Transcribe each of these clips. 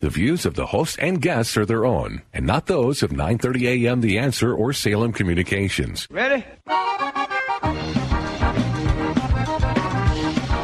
The views of the hosts and guests are their own, and not those of 9:30 a.m. The Answer or Salem Communications. Ready?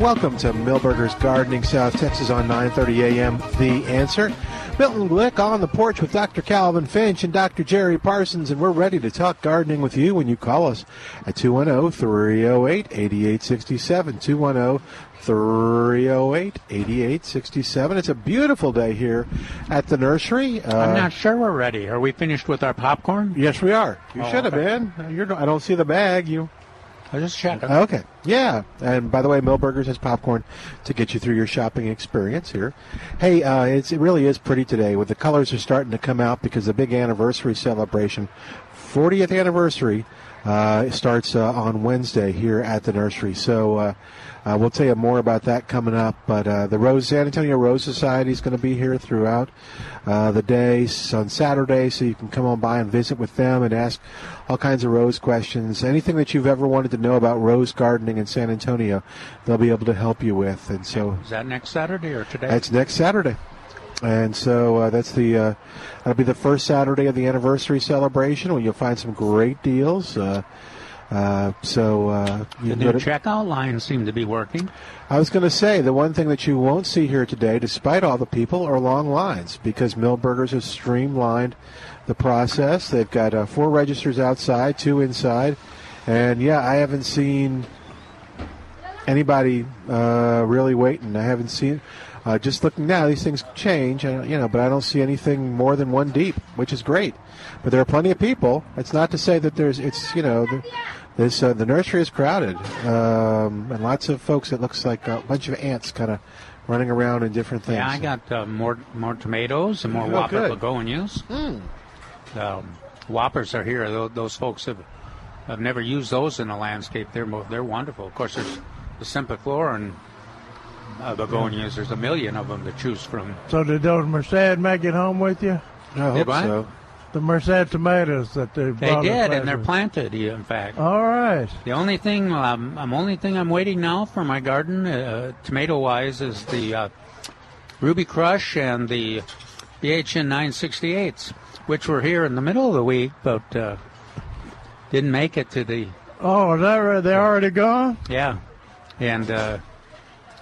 Welcome to Milberger's Gardening, South Texas on 9:30 a.m. The Answer. Milton Glick on the porch with Dr. Calvin Finch and Dr. Jerry Parsons, and we're ready to talk gardening with you when you call us at 210-308-8867, 210 308-8867. It's a beautiful day here at the nursery. I'm not sure we're ready. Are we finished with our popcorn? Yes, we are. You should have been. I don't see the bag. I just checked. Okay. Yeah. And by the way, Milberger's has popcorn to get you through your shopping experience here. Hey, it really is pretty today. With the colors are starting to come out because the big anniversary celebration, 40th anniversary, starts on Wednesday here at the nursery. So we'll tell you more about that coming up. But San Antonio Rose Society is going to be here throughout the day on Saturday, so you can come on by and visit with them and ask all kinds of rose questions. Anything that you've ever wanted to know about rose gardening in San Antonio, they'll be able to help you with. And so, is that next Saturday or today? That's next Saturday. And so that'll be the first Saturday of the anniversary celebration, where you'll find some great deals. The new checkout lines seem to be working. I was going to say, the one thing that you won't see here today, despite all the people, are long lines, because Milberger's has streamlined the process. They've got 4 registers outside, 2 inside. And, yeah, I haven't seen anybody really waiting. I haven't seen... just looking now, these things change, but I don't see anything more than one deep, which is great. But there are plenty of people. It's not to say that the nursery is crowded, and lots of folks. It looks like a bunch of ants kind of running around in different things. Yeah, I got more tomatoes and more Whopper begonias. Whoppers are here. Those folks have never used those in the landscape. They're wonderful. Of course, there's the Sympathlora. Begonias, there's a million of them to choose from. So did those Merced make it home with you? I hope so. The Merced tomatoes that they brought. They did, and they're planted, in fact. All right. The only thing I'm waiting now for my garden, tomato-wise, is the Ruby Crush and the BHN 968s, which were here in the middle of the week, but didn't make it to the... Oh, is that right? They're already gone? Yeah. And...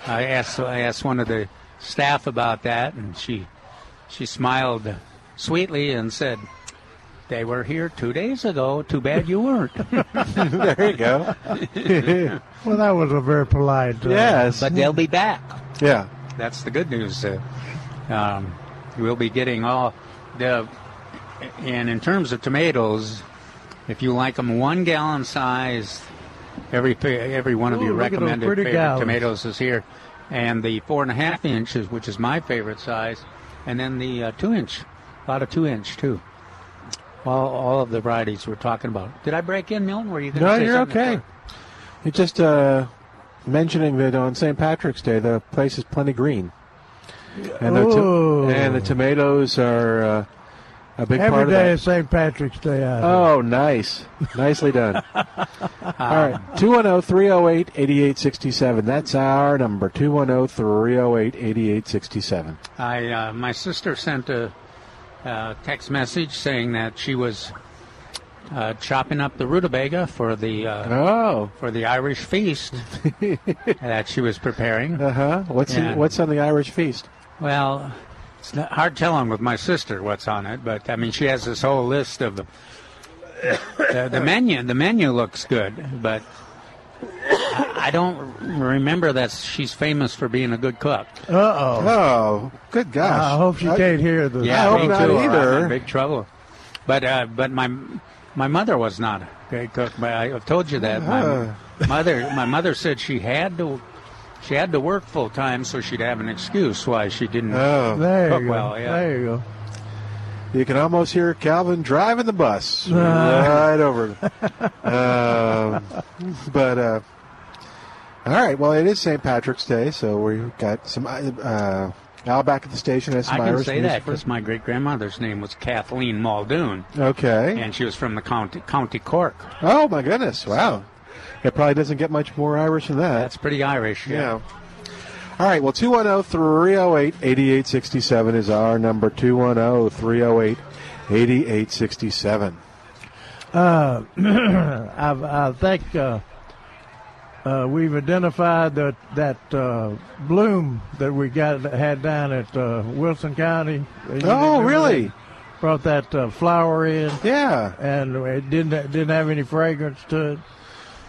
I asked one of the staff about that, and she smiled sweetly and said, "They were here 2 days ago. Too bad you weren't." There you go. Well, that was a very polite. Yes, but they'll be back. Yeah, that's the good news. We'll be getting all the. And in terms of tomatoes, if you like them 1 gallon size. Every one of your recommended favorite tomatoes is here, and the 4.5 inches, which is my favorite size, and then the 2 inch, a lot of 2 inch too. All of the varieties we're talking about. Did I break in, Milton? Were you going to say something? No, you're okay. You're just mentioning that on St. Patrick's Day, the place is plenty green, and the tomatoes are a big part of that. Every day is St. Patrick's Day. Oh, nice. Nicely done. All right, 210-308-8867. That's our number, 210-308-8867. My sister sent a text message saying that she was chopping up the rutabaga for the for the Irish feast that she was preparing. What's on the Irish feast? Well, It's not hard telling with my sister what's on it, but I mean she has this whole list of them. The menu. The menu looks good, but I don't remember that she's famous for being a good cook. Oh, good gosh! I hope she can't hear this. Yeah, I hope not either. I'm in big trouble. But my mother was not a great cook. But I've told you that my mother said she had to work full time so she'd have an excuse why she didn't cook well. Yeah. There you go. You can almost hear Calvin driving the bus right over. But all right, well, it is St. Patrick's Day, so we've got some. Now back at the station, has some Irish music. I can say that because my great grandmother's name was Kathleen Muldoon. Okay, and she was from the county Cork. Oh my goodness! Wow, it probably doesn't get much more Irish than that. That's pretty Irish, yeah. All right, well, 210-308-8867 is our number, 210-308-8867. I think we've identified that bloom that we had down at Wilson County. Oh, really? Brought that flower in. Yeah. And it didn't have any fragrance to it.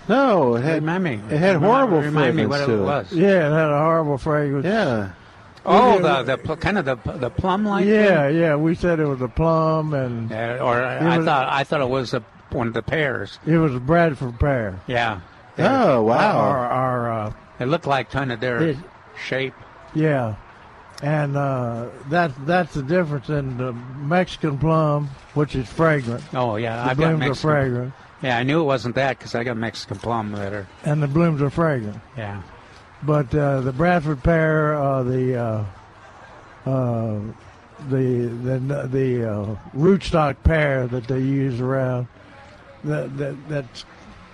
No, it had horrible fragrance what it was. Yeah, it had a horrible fragrance. Yeah. Oh, the kind of the plum like. Yeah, thing? Yeah. We said it was a plum and. Yeah, or I thought it was one of the pears. It was a Bradford pear. Yeah. Oh wow. It looked like kind of their shape. Yeah, and that's the difference in the Mexican plum, which is fragrant. Oh yeah, the blooms are fragrant. Yeah, I knew it wasn't that because I got Mexican plum later. And the blooms are fragrant. Yeah. But the Bradford pear, the rootstock pear that they use around,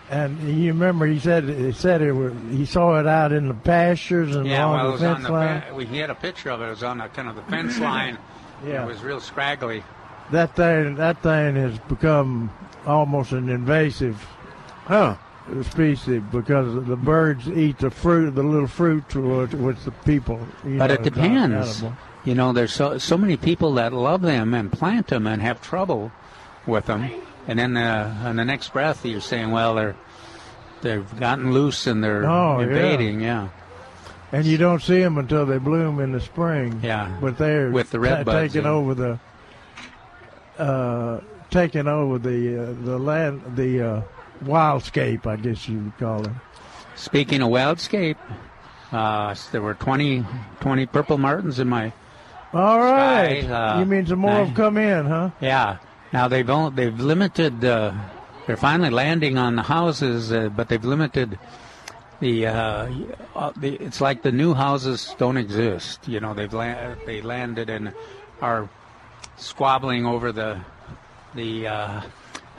and you remember he said it was, he saw it out in the pastures and along the fence line. He had a picture of it. It was on kind of the fence line. Yeah. It was real scraggly. That thing has become almost an invasive species because the birds eat the fruit, the little fruit, with the people. But it depends. You know, there's so many people that love them and plant them and have trouble with them, and then in the next breath you're saying, well, they've gotten loose and they're invading, yeah. And you don't see them until they bloom in the spring. Yeah, but they're with the red buds taking over the. Taking over the land, the wildscape, I guess you would call it. Speaking of wildscape, there were 20 purple martins in my. All right, sky. You mean some more have come in, huh? Yeah. Now they've limited. They're finally landing on the houses, but they've limited the. It's like the new houses don't exist. You know, they landed and are squabbling over the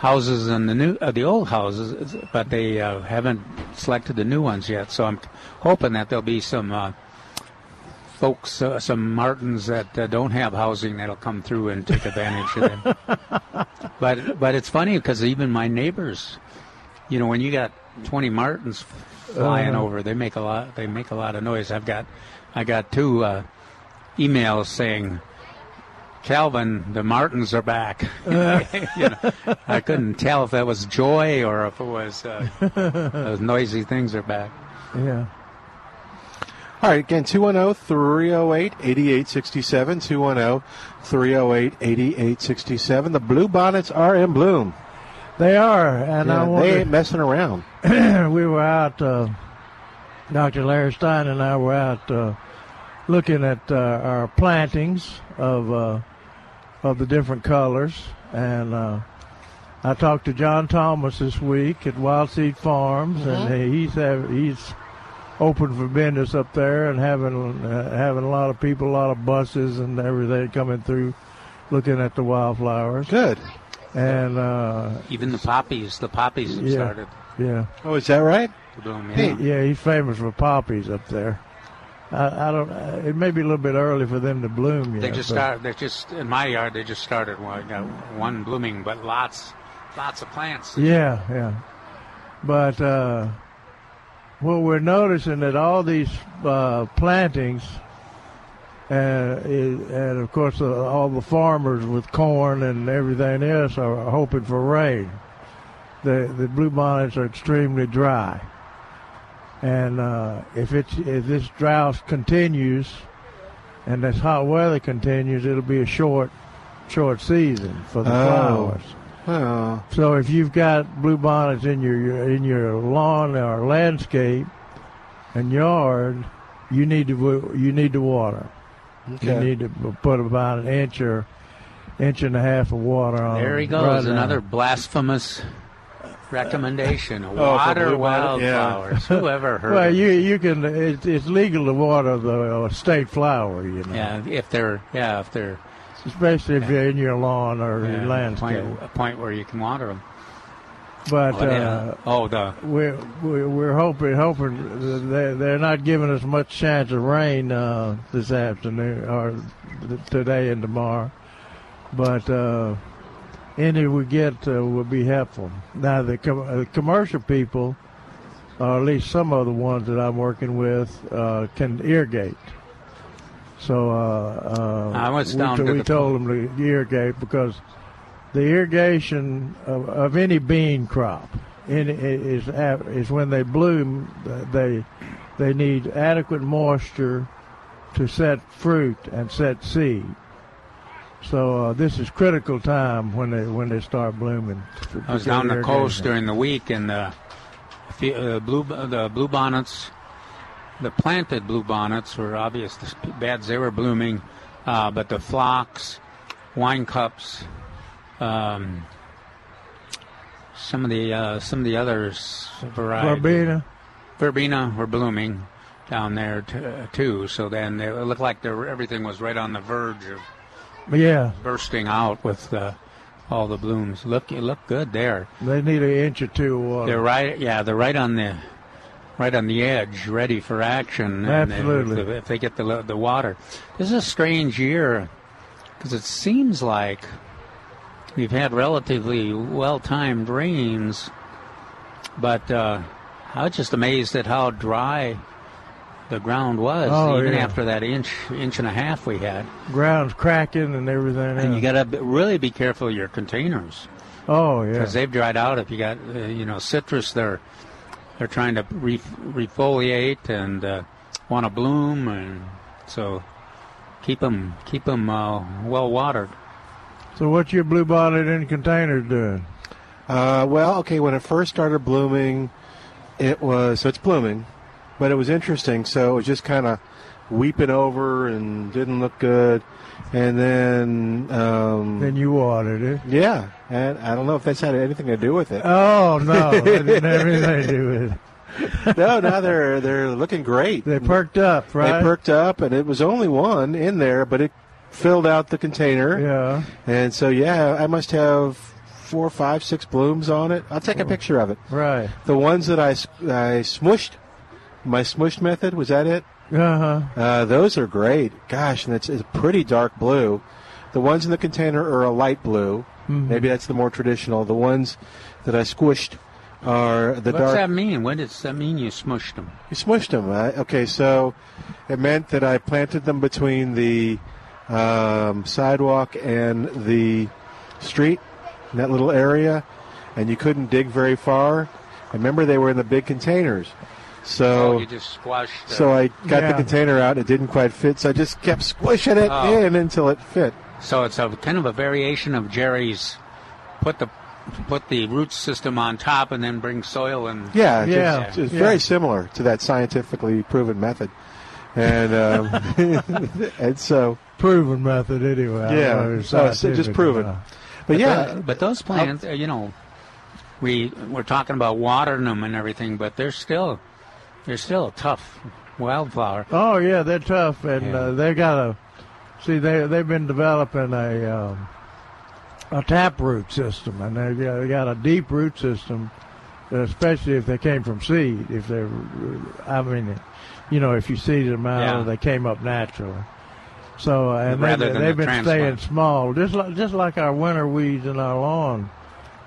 houses and the old houses, but they haven't selected the new ones yet. So I'm hoping that there'll be some folks, some Martins that don't have housing that'll come through and take advantage of them. But it's funny because even my neighbors, you know, when you got 20 Martins flying over, they make a lot of noise. I got two emails saying, Calvin, the Martins are back. You know, I couldn't tell if that was joy or if it was those noisy things are back. Yeah. All right, again, 210-308-8867, 210-308-8867. The blue bonnets are in bloom. They are. And yeah, they ain't messing around. We were out, Dr. Larry Stein and I were out looking at our plantings of the different colors, and I talked to John Thomas this week at Wild Seed Farms, and he's open for business up there, and having a lot of people, a lot of buses and everything coming through, looking at the wildflowers. Good, and even the poppies have started. Yeah. Oh, is that right? Bloom, yeah. He's famous for poppies up there. I don't. It may be a little bit early for them to bloom yet. They just in my yard. They just started one blooming, but lots of plants. Yeah. But what we're noticing that all these plantings And of course, all the farmers with corn and everything else are hoping for rain. The bluebonnets are extremely dry, and if this drought continues, and this hot weather continues, it'll be a short season for the flowers. Oh. So if you've got bluebonnets in your lawn or landscape and yard, you need to water. Okay. You need to put about an inch and a half of water on. There he goes, another blasphemous recommendation. Water wildflowers. Yeah. Whoever heard? Well, you can. It's legal to water the state flower. You know. Yeah, if they're. Especially if you're in your lawn or your landscape. A point where you can water them. But we're hoping they're not giving us much chance of rain this afternoon or today and tomorrow. But any we get will be helpful. Now the commercial people, or at least some of the ones that I'm working with, can irrigate. So we told them to irrigate because the irrigation of any bean crop is when they bloom, they need adequate moisture to set fruit and set seed. So this is critical time when they start blooming. I was down the coast during the week, and the bluebonnets, the planted bluebonnets were obvious the beds they were blooming, but the phlox, wine cups, some of the other varieties, verbena were blooming down there too. So then it looked like everything was right on the verge of bursting out with all the blooms. Look good there. They need an inch or two of water. They're right. Yeah, they're right on the edge, ready for action. Absolutely. And if they get the water. This is a strange year because it seems like we've had relatively well-timed rains, but I was just amazed at how dry the ground was, after that inch and a half we had. Ground's cracking and everything. And you got to really be careful of your containers. Oh, yeah. Because they've dried out. If you got, citrus, they're trying to refoliate and want to bloom, and so keep them well watered. So what's your bluebonnet in containers doing? When it first started blooming, it's blooming, but it was interesting. So it was just kind of weeping over and didn't look good. And then you watered it. Yeah, and I don't know if that's had anything to do with it. Oh no, it didn't have anything to do with it. No, now they're looking great. They perked up, right? They perked up, and it was only one in there, but it filled out the container. Yeah. And so I must have 4, 5, 6 blooms on it. I'll take a picture of it. Right. The ones that I smooshed, my smoosh method, was that it? Uh-huh. Those are great. Gosh, and it's a pretty dark blue. The ones in the container are a light blue. Mm-hmm. Maybe that's the more traditional. The ones that I squished are the dark. What's that mean? What does that mean, you smooshed them? You smooshed them. Okay, so it meant that I planted them between the sidewalk and the street, in that little area, and you couldn't dig very far. I remember they were in the big containers. So you just squashed. So I got the container out, and it didn't quite fit, so I just kept squishing it in until it fit. So it's kind of a variation of Jerry's put the root system on top and then bring soil and it's very similar to that scientifically proven method. And and so proven method anyway. Yeah, just proven. But those plants, we're talking about watering them and everything, but they're still a tough wildflower. Oh yeah, they're tough, and they've been developing a tap root system, and they've got a deep root system, especially if they came from seed. If you seeded them out, they came up naturally. So they've been staying small, just like our winter weeds in our lawn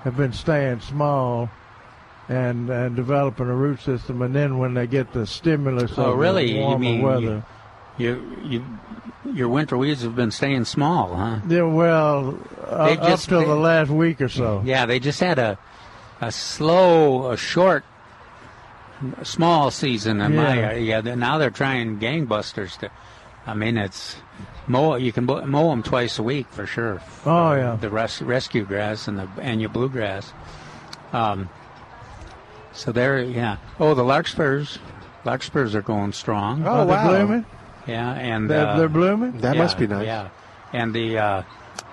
have been staying small and developing a root system. And then when they get the stimulus of the warmer weather, your winter weeds have been staying small, huh? Yeah, well, up till the last week or so. Yeah, they just had a short, small season. In now they're trying gangbusters to. I mean, it's mow. You can mow them twice a week for sure. Oh yeah, the rescue grass and your bluegrass. So there, yeah. Oh, the larkspurs. Larkspurs are going strong. Oh, wow. They're blooming? Yeah, and... they're blooming? That must be nice. Yeah, and the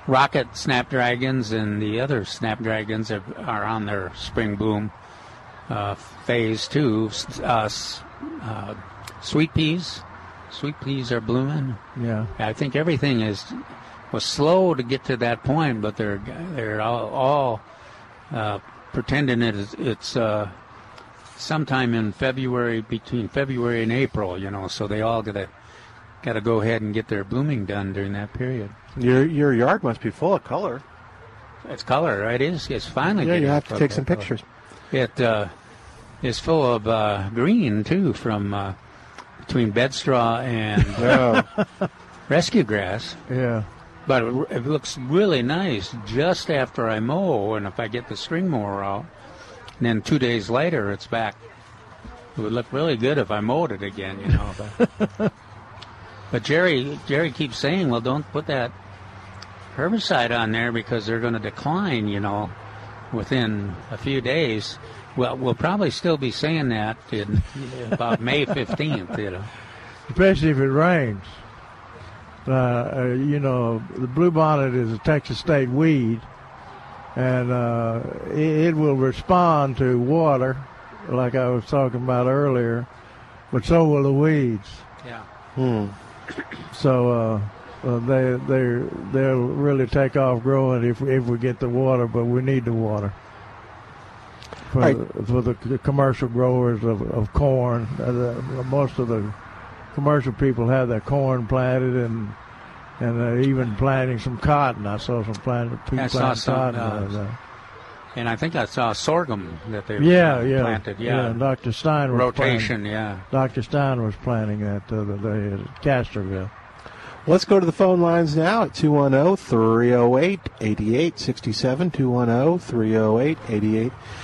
rocket snapdragons and the other snapdragons are on their spring bloom phase, too. Sweet peas. Sweet peas are blooming. Yeah. I think everything was slow to get to that point, but they're all pretending it's sometime in February, between February and April, you know, so they all gotta go ahead and get their blooming done during that period. Your yard must be full of color. It's color, right? It's finally. Yeah, you have to take some pictures. It is full of green too, from between bedstraw and rescue grass. Yeah. But it looks really nice just after I mow, and if I get the string mower out, and then 2 days later it's back. It would look really good if I mowed it again, you know. But Jerry keeps saying, well, don't put that herbicide on there because they're going to decline, you know, within a few days. Well, we'll probably still be saying that in about May 15th, you know. Especially if it rains. You know, the bluebonnet is a Texas state weed, and it will respond to water, like I was talking about earlier, but so will the weeds. Yeah. Hmm. So they'll really take off growing if we get the water, but we need the water for the commercial growers of corn. Most of the commercial people have their corn planted, and they're even planting some cotton. I saw some cotton. And I think I saw sorghum that they planted. Yeah, Dr. Stein was Dr. Stein was planting that the other day at Castroville. Let's go to the phone lines now at 210-308-8867,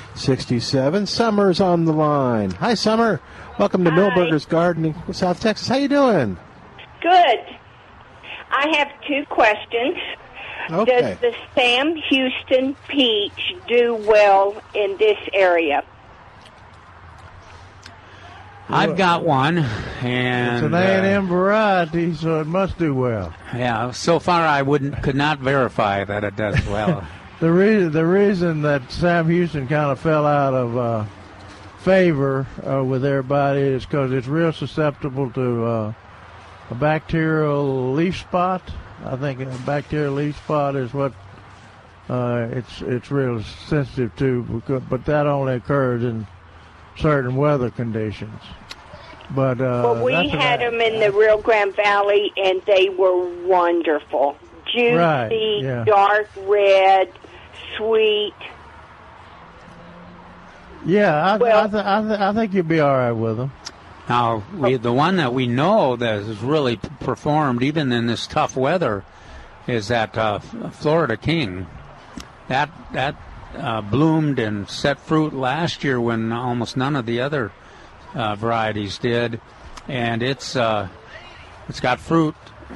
210-308-8867. Summer's on the line. Hi, Summer. Welcome to Milberger's Garden in South Texas. How you doing? Good. I have two questions. Okay. Does the Sam Houston peach do well in this area? I've got one, and it's an A&M variety, so it must do well. Yeah, so far I could not verify that it does well. The reason that Sam Houston kind of fell out of favor with everybody is because it's real susceptible to a bacterial leaf spot. I think a bacterial leaf spot is what it's real sensitive to, but that only occurs in certain weather conditions. But we had them in the Rio Grande Valley, and they were wonderful. Juicy, dark red, sweet. Yeah, I think you'll be all right with them. Now, the one that we know that has really performed, even in this tough weather, is that Florida King. That bloomed and set fruit last year when almost none of the other varieties did, and it's got fruit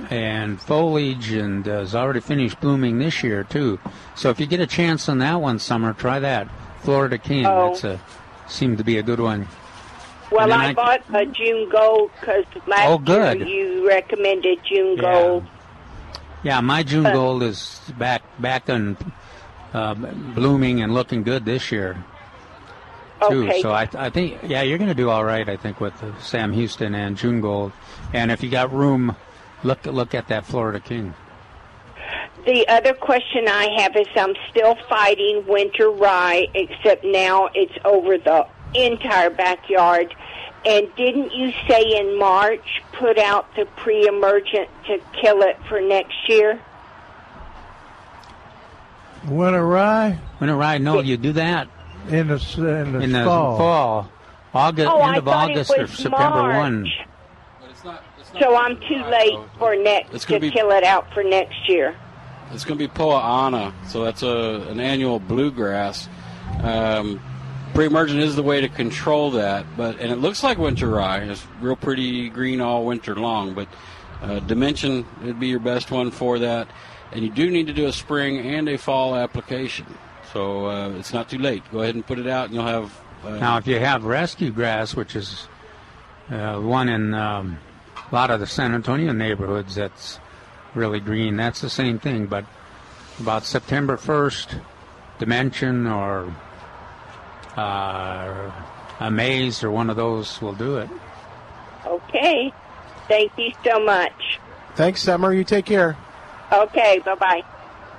and foliage and has already finished blooming this year too. So if you get a chance on that one, Summer, try that Florida King. It's seemed to be a good one. Well, I bought a June Gold because last year you recommended June Gold. Yeah, my June Gold is back on. Blooming and looking good this year, too. Okay. So I think, you're going to do all right, I think, with Sam Houston and June Gold. And if you got room, look at that Florida King. The other question I have is I'm still fighting winter rye, except now it's over the entire backyard. And didn't you say in March put out the pre-emergent to kill it for next year? Winter rye? No, you do that in the fall. August, end of August or September 1. But it's not. It's So I'm too late for next to kill it out for next year. It's going to be Poa'ana, so that's an annual bluegrass. Pre-emergent is the way to control that, but it looks like winter rye. It's real pretty green all winter long, but Dimension would be your best one for that. And you do need to do a spring and a fall application, so it's not too late. Go ahead and put it out, and you'll have... Now, if you have rescue grass, which is one in a lot of the San Antonio neighborhoods that's really green, that's the same thing. But about September 1st, Dimension or Amaze or one of those will do it. Okay. Thank you so much. Thanks, Summer. You take care. Okay, bye-bye.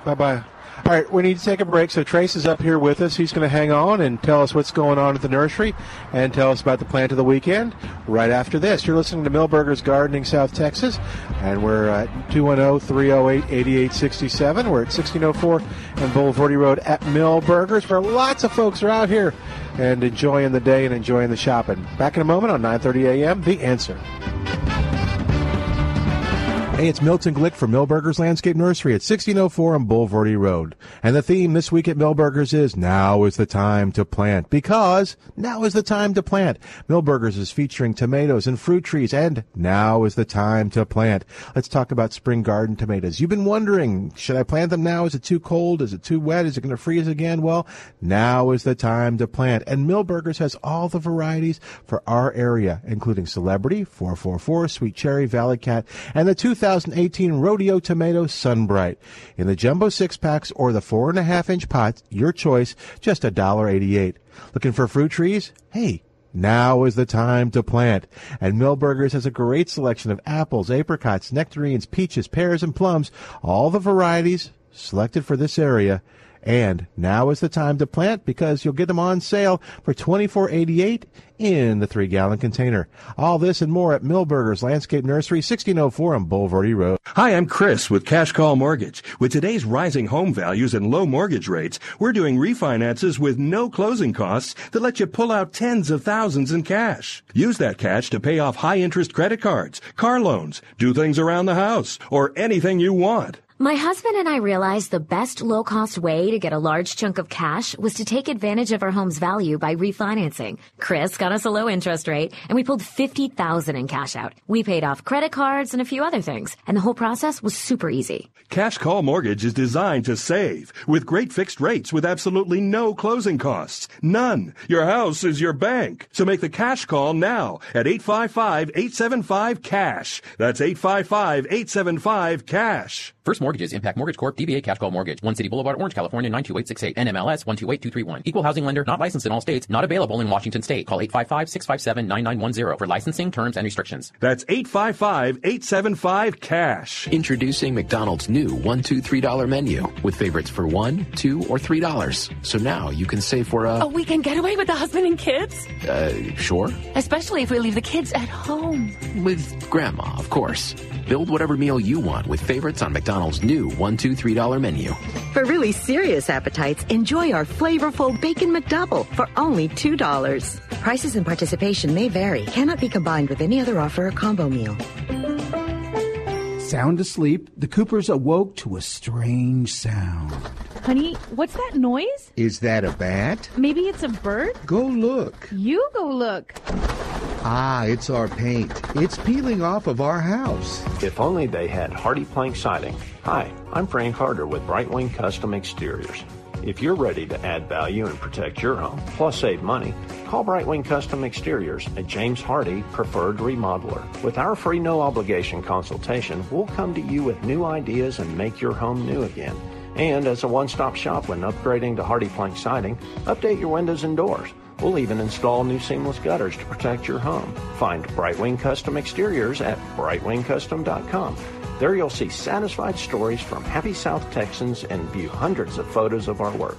Bye-bye. All right, we need to take a break, so Trace is up here with us. He's going to hang on and tell us what's going on at the nursery and tell us about the plant of the weekend right after this. You're listening to Milberger's Gardening South Texas, and we're at 210-308-8867. We're at 1604 and Boulevardy Road at Milberger's, where lots of folks are out here and enjoying the day and enjoying the shopping. Back in a moment on 9:30 a.m., The Answer. Hey, it's Milton Glick from Milberger's Landscape Nursery at 1604 on Boulevardy Road. And the theme this week at Milberger's is, now is the time to plant. Because now is the time to plant. Milberger's is featuring tomatoes and fruit trees, and now is the time to plant. Let's talk about spring garden tomatoes. You've been wondering, should I plant them now? Is it too cold? Is it too wet? Is it going to freeze again? Well, now is the time to plant. And Milberger's has all the varieties for our area, including Celebrity, 444, Sweet Cherry, Valley Cat, and the 2018 Rodeo Tomato Sunbright. In the jumbo 6-packs or the 4.5-inch pots, your choice, just $1.88. Looking for fruit trees? Hey, now is the time to plant. And Milberger's has a great selection of apples, apricots, nectarines, peaches, pears, and plums, all the varieties selected for this area. And now is the time to plant because you'll get them on sale for $24.88 in the 3-gallon container. All this and more at Milberger's Landscape Nursery, 1604 on Boulevardy Road. Hi, I'm Chris with Cash Call Mortgage. With today's rising home values and low mortgage rates, we're doing refinances with no closing costs that let you pull out tens of thousands in cash. Use that cash to pay off high-interest credit cards, car loans, do things around the house, or anything you want. My husband and I realized the best low-cost way to get a large chunk of cash was to take advantage of our home's value by refinancing. Chris got us a low interest rate, and we pulled $50,000 in cash out. We paid off credit cards and a few other things, and the whole process was super easy. Cash Call Mortgage is designed to save, with great fixed rates with absolutely no closing costs. None. Your house is your bank. So make the cash call now at 855-875-CASH. That's 855-875-CASH. First Mortgages, Impact Mortgage Corp., DBA Cash Call Mortgage, 1 City Boulevard, Orange, California, 92868, NMLS 128231. Equal housing lender, not licensed in all states, not available in Washington State. Call 855-657-9910 for licensing, terms, and restrictions. That's 855-875-CASH. Introducing McDonald's new $1, $2, $3 menu with favorites for $1, $2, or $3. So now you can save for a weekend getaway with the husband and kids? Sure. Especially if we leave the kids at home. With Grandma, of course. Build whatever meal you want with favorites on McDonald's. McDonald's new $1, $2, $3 menu. For really serious appetites, enjoy our flavorful Bacon McDouble for only $2. Prices and participation may vary. Cannot be combined with any other offer or combo meal. Sound asleep, the Coopers awoke to a strange sound. Honey, what's that noise? Is that a bat? Maybe it's a bird? Go look. You go look. Ah, it's our paint. It's peeling off of our house. If only they had Hardy Plank Siding. Hi, I'm Frank Harder with Brightwing Custom Exteriors. If you're ready to add value and protect your home, plus save money, call Brightwing Custom Exteriors, a James Hardy preferred remodeler. With our free no-obligation consultation, we'll come to you with new ideas and make your home new again. And as a one-stop shop when upgrading to Hardy Plank Siding, update your windows and doors. We'll even install new seamless gutters to protect your home. Find Brightwing Custom Exteriors at brightwingcustom.com. There you'll see satisfied stories from happy South Texans and view hundreds of photos of our work.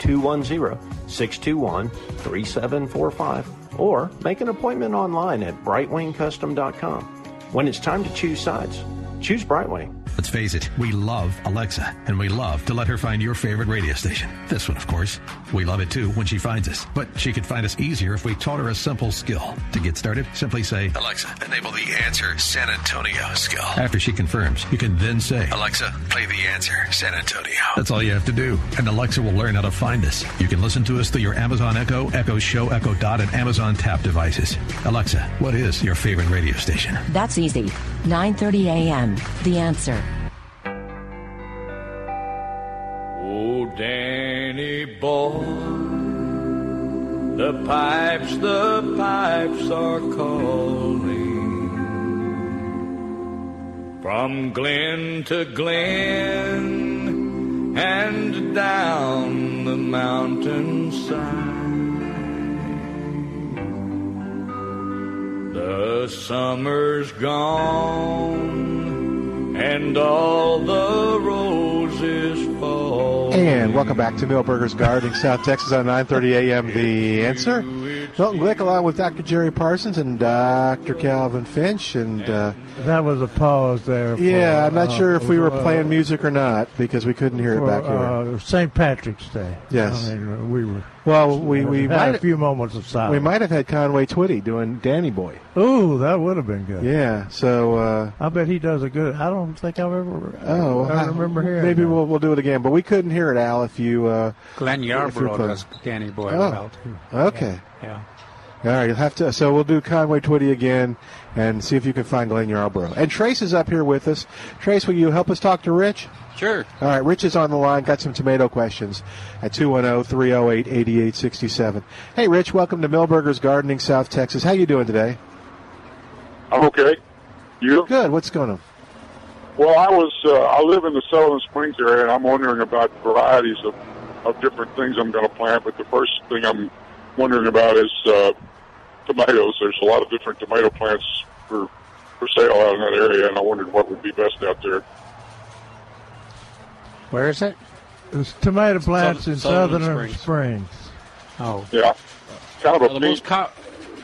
210-621-3745 or make an appointment online at brightwingcustom.com. When it's time to choose sides, choose Brightwing. Let's face it, we love Alexa, and we love to let her find your favorite radio station. This one, of course. We love it, too, when she finds us. But she could find us easier if we taught her a simple skill. To get started, simply say, Alexa, enable the Answer San Antonio skill. After she confirms, you can then say, Alexa, play the Answer San Antonio. That's all you have to do, and Alexa will learn how to find us. You can listen to us through your Amazon Echo, Echo Show, Echo Dot, and Amazon Tap devices. Alexa, what is your favorite radio station? That's easy. 9:30 a.m. The Answer. Oh, Danny boy, the pipes are calling. From glen to glen and down the mountainside. The summer's gone and all the roses fall. And welcome back to Milberger's Gardening, South Texas on 9:30 a.m. The Answer. Milton Glick along with Dr. Jerry Parsons and Dr. Calvin Finch. And that was a pause there. Yeah, I'm not sure if we were playing music or not because we couldn't hear it back here. St. Patrick's Day. Yes. I mean, we were. Well, we had a few moments of silence. We might have had Conway Twitty doing Danny Boy. Ooh, that would have been good. Yeah, so... I bet he does a good... I don't think I've ever... Oh, I remember hearing maybe that. We'll do it again, but we couldn't hear it, Al, if you... Glenn Yarbrough does Danny Boy well, too. Okay. Yeah. All right, you'll have to... So we'll do Conway Twitty again and see if you can find Glenn Yarbrough. And Trace is up here with us. Trace, will you help us talk to Rich? Sure. All right, Rich is on the line, got some tomato questions at 210-308-8867. Hey, Rich, welcome to Milberger's Gardening, South Texas. How you doing today? I'm okay. You? Good. What's going on? Well, I live in the Southern Springs area, and I'm wondering about varieties of different things I'm going to plant, but the first thing I'm wondering about is tomatoes. There's a lot of different tomato plants for sale out in that area, and I wondered what would be best out there. Where is it? It's tomato plants in Southern Springs. Oh. Yeah. Kind of a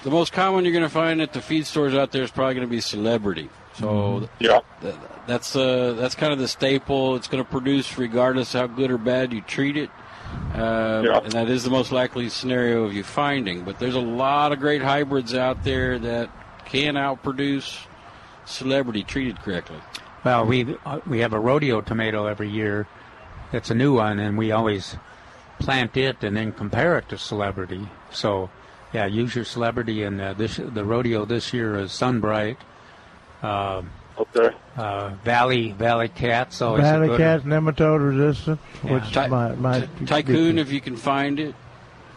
the most common you're going to find at the feed stores out there is probably going to be Celebrity. So yeah. That's kind of the staple. It's going to produce regardless how good or bad you treat it. And that is the most likely scenario of you finding. But there's a lot of great hybrids out there that can outproduce Celebrity treated correctly. Well, we have a rodeo tomato every year. It's a new one, and we always plant it and then compare it to Celebrity. So, yeah, use your Celebrity, and the rodeo this year is Sunbright. Okay. Valley Cat's always a good one. Valley Cat's nematode resistant, which might Tycoon if you can find it.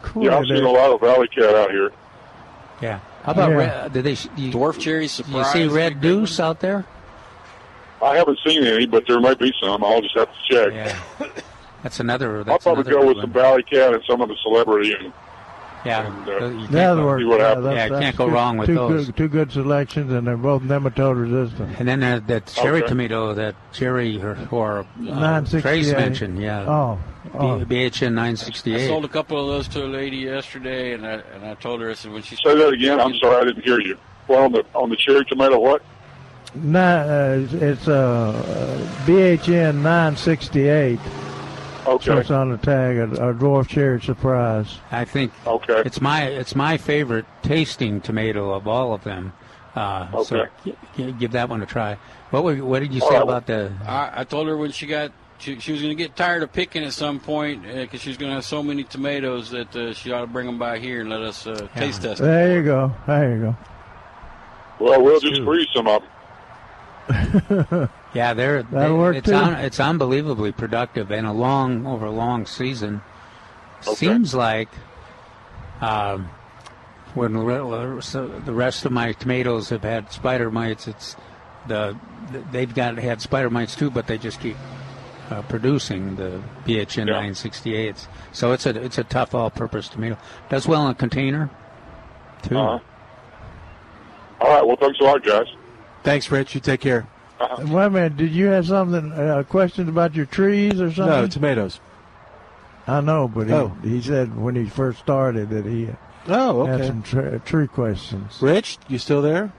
Cool. Yeah, I've seen a lot of Valley Cat out here. Yeah. How about red, dwarf cherry surprise? You see red deuce out there? I haven't seen any, but there might be some. I'll just have to check. Yeah. I'll probably go with the Valley Cat and some of the Celebrity. You can't go wrong with those. Two good selections, and they're both nematode resistant. And then that cherry tomato, that cherry or Trace mentioned, BHN 968. I sold a couple of those to a lady yesterday, and I told her, I said, when she say that again, I'm sorry, I didn't hear you. Well, on the cherry tomato, what? It's BHN 968. Okay. So it's on the tag, a dwarf cherry surprise. I think it's my favorite tasting tomato of all of them. So give that one a try. What did you say about the... I told her when she got... She was going to get tired of picking at some point because she was going to have so many tomatoes that she ought to bring them by here and let us taste test them. There you go. Well, we'll just freeze some of them. Yeah, it's unbelievably productive and over a long season. Seems like when the rest of my tomatoes have had spider mites, they've had spider mites too, but they just keep producing the BHN 968s. So it's a tough all-purpose tomato. Does well in a container too. Uh-huh. All right. Well, thanks a lot, guys. Thanks, Rich. You take care. Uh-huh. Wait a minute. Did you have something, questions about your trees or something? No, tomatoes. I know, but he said when he first started that he had some tree questions. Rich, you still there?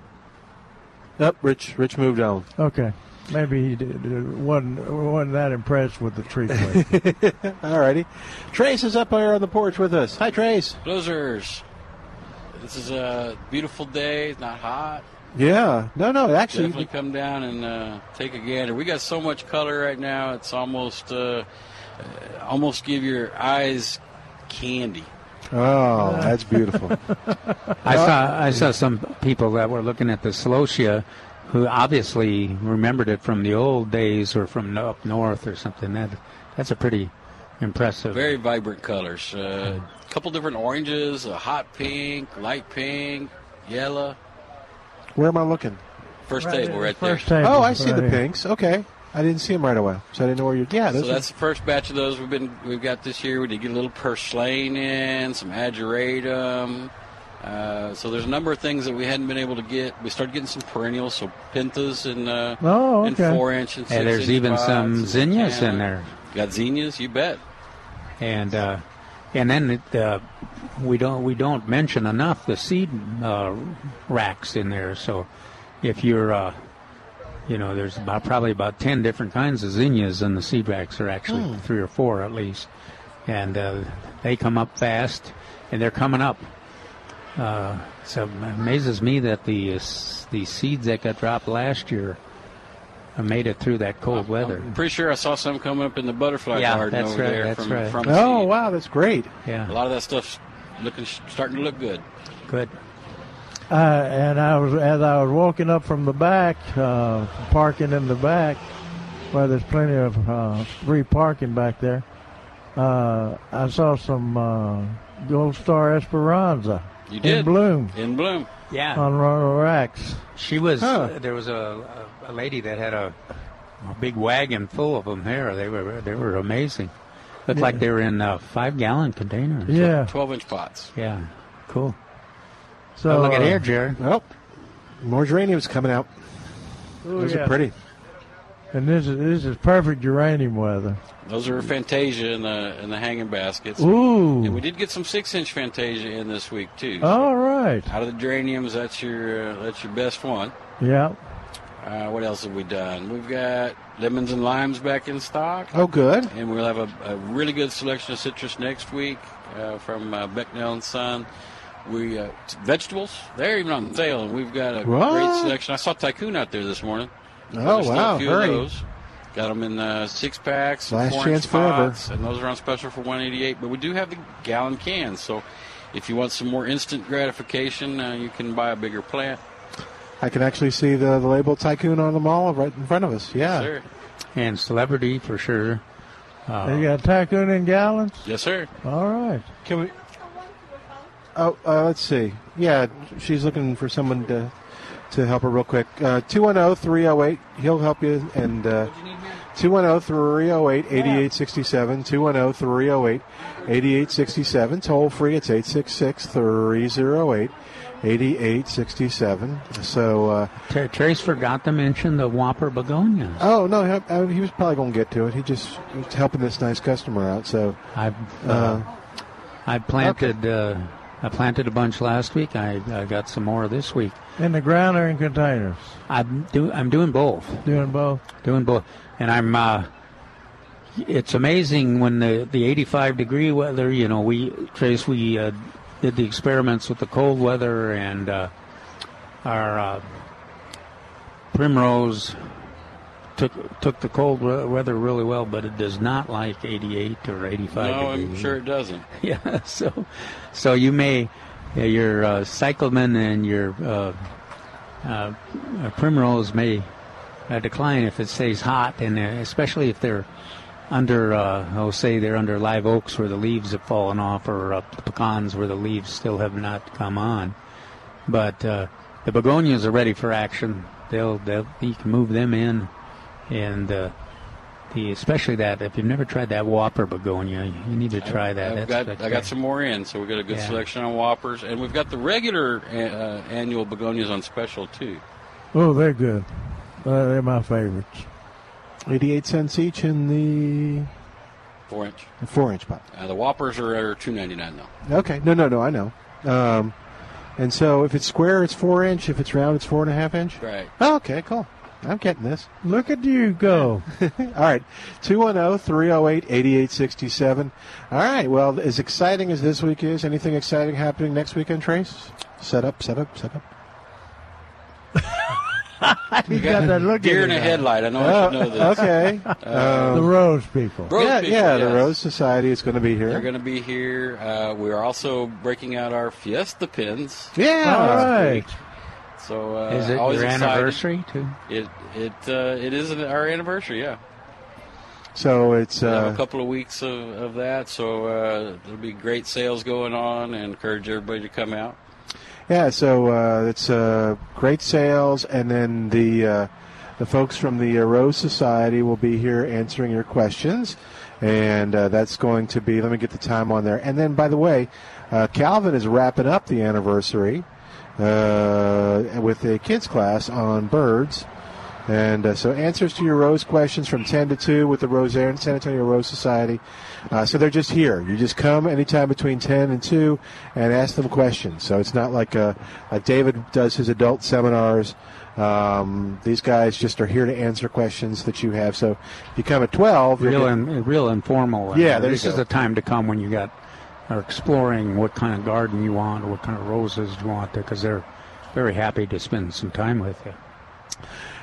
Nope, Rich moved on. Okay. maybe he wasn't that impressed with the tree planting. All righty. Trace is up here on the porch with us. Hi, Trace. Blizzers. This is a beautiful day. It's not hot. Yeah. No, actually. Definitely come down and take a gander. We got so much color right now, it's almost give your eyes candy. Oh, that's beautiful. I saw some people that were looking at the celosia who obviously remembered it from the old days or from up north or something. That's a pretty impressive. Very vibrant colors. A couple different oranges, a hot pink, light pink, yellow. Where am I looking? First table right there. Oh, I see the pinks. Okay. I didn't see them right away, so I didn't know where you're. Yeah, so that's the first batch of those we've got this year. We did get a little purslane in, some ageratum. So there's a number of things that we hadn't been able to get. We started getting some perennials, so pintas and 4-inch and 6-inch. And there's even some zinnias in there. Got zinnias, you bet. And then we don't mention enough the seed racks in there. So if you're there's probably about 10 different kinds of zinnias, and the seed racks are actually 3 or 4 at least. And they come up fast, and they're coming up. So it amazes me that the seeds that got dropped last year made it through that cold weather. I'm pretty sure I saw some coming up in the butterfly garden over there. Yeah, that's right. Oh, wow, that's great. Yeah. A lot of that stuff's starting to look good. Good. And as I was walking up from the back, parking in the back, where there's plenty of free parking back there, I saw some Gold Star Esperanza in bloom. In bloom, yeah. On Ronald Racks. She was. There was a lady that had a big wagon full of them there. They were amazing. Looked like they were in 5-gallon containers. Yeah, 12-inch pots. Yeah, cool. So look at here, Jerry. Oh, more geraniums coming out. Ooh, those are pretty. And this is perfect geranium weather. Those are Fantasia in the hanging baskets. Ooh. And we did get some 6-inch Fantasia in this week too. So all right. Out of the geraniums, that's your best one. Yeah. What else have we done? We've got lemons and limes back in stock. Oh, good. And we'll have a really good selection of citrus next week from Becknell and Son. We vegetables, they're even on sale, and we've got a great selection. I saw Tycoon out there this morning. Oh, wow. A few of those. Got them in 6-packs. Last chance pots, forever. And those are on special for $188. But we do have the gallon cans, so if you want some more instant gratification, you can buy a bigger plant. I can actually see the label Tycoon on the mall right in front of us. Yeah. Yes, sir. And Celebrity for sure. They got Tycoon in gallons? Yes, sir. All right. Can we... Oh, let's see. Yeah, she's looking for someone to help her real quick. 210-308. He'll help you. And 210-308-8867. 210-308-8867. Toll free. It's 866-308-8867. So Trace forgot to mention the Whopper begonias. Oh no, he was probably going to get to it. He just was helping this nice customer out. So I planted. Okay. I planted a bunch last week. I got some more this week. In the ground or in containers? I'm doing both. Doing both. And I'm. It's amazing when the 85-degree weather. We did the experiments with the cold weather and our primrose took the cold weather really well, but it does not like 88 or 85 degrees. No, I'm sure it doesn't. Yeah, so you may, your cyclamen and your primrose may decline if it stays hot, and especially if they're under, they're under live oaks where the leaves have fallen off, or pecans where the leaves still have not come on. But the begonias are ready for action. You can move them in. And especially that, if you've never tried that Whopper begonia, you need to try that. I got some more in, so we've got a good selection on Whoppers. And we've got the regular annual begonias on special, too. Oh, they're good. They're my favorites. 88 cents each in the... 4-inch. The 4-inch pot. The Whoppers are $2.99 now. Okay. No, I know. And so if it's square, it's 4-inch. If it's round, it's 4.5-inch? Right. Oh, okay, cool. I'm getting this. Look at you go. All right, 210-308-8867. All right, well, as exciting as this week is, anything exciting happening next weekend, Trace? Set up. You got that look deer in a headlight. I know I should know this. Okay. The Rose people. Rose people, the Rose Society is going to be here. They're going to be here. We are also breaking out our Fiesta pins. Yeah, all right. So, is it your anniversary, excited. Too? It is our anniversary, yeah. So it's... we have a couple of weeks of that, so there'll be great sales going on and encourage everybody to come out. Yeah, so it's great sales, and then the folks from the Rose Society will be here answering your questions, and that's going to be... Let me get the time on there. And then, by the way, Calvin is wrapping up the anniversary with a kids class on birds, and so answers to your rose questions from 10 to 2 with the San Antonio Rose Society. So they're just here. You just come anytime between 10 and 2 and ask them questions. So it's not like David does his adult seminars. These guys just are here to answer questions that you have. So if you come at 12, real informal. Yeah, this is the time to come when you are exploring what kind of garden you want or what kind of roses you want, because they're very happy to spend some time with you.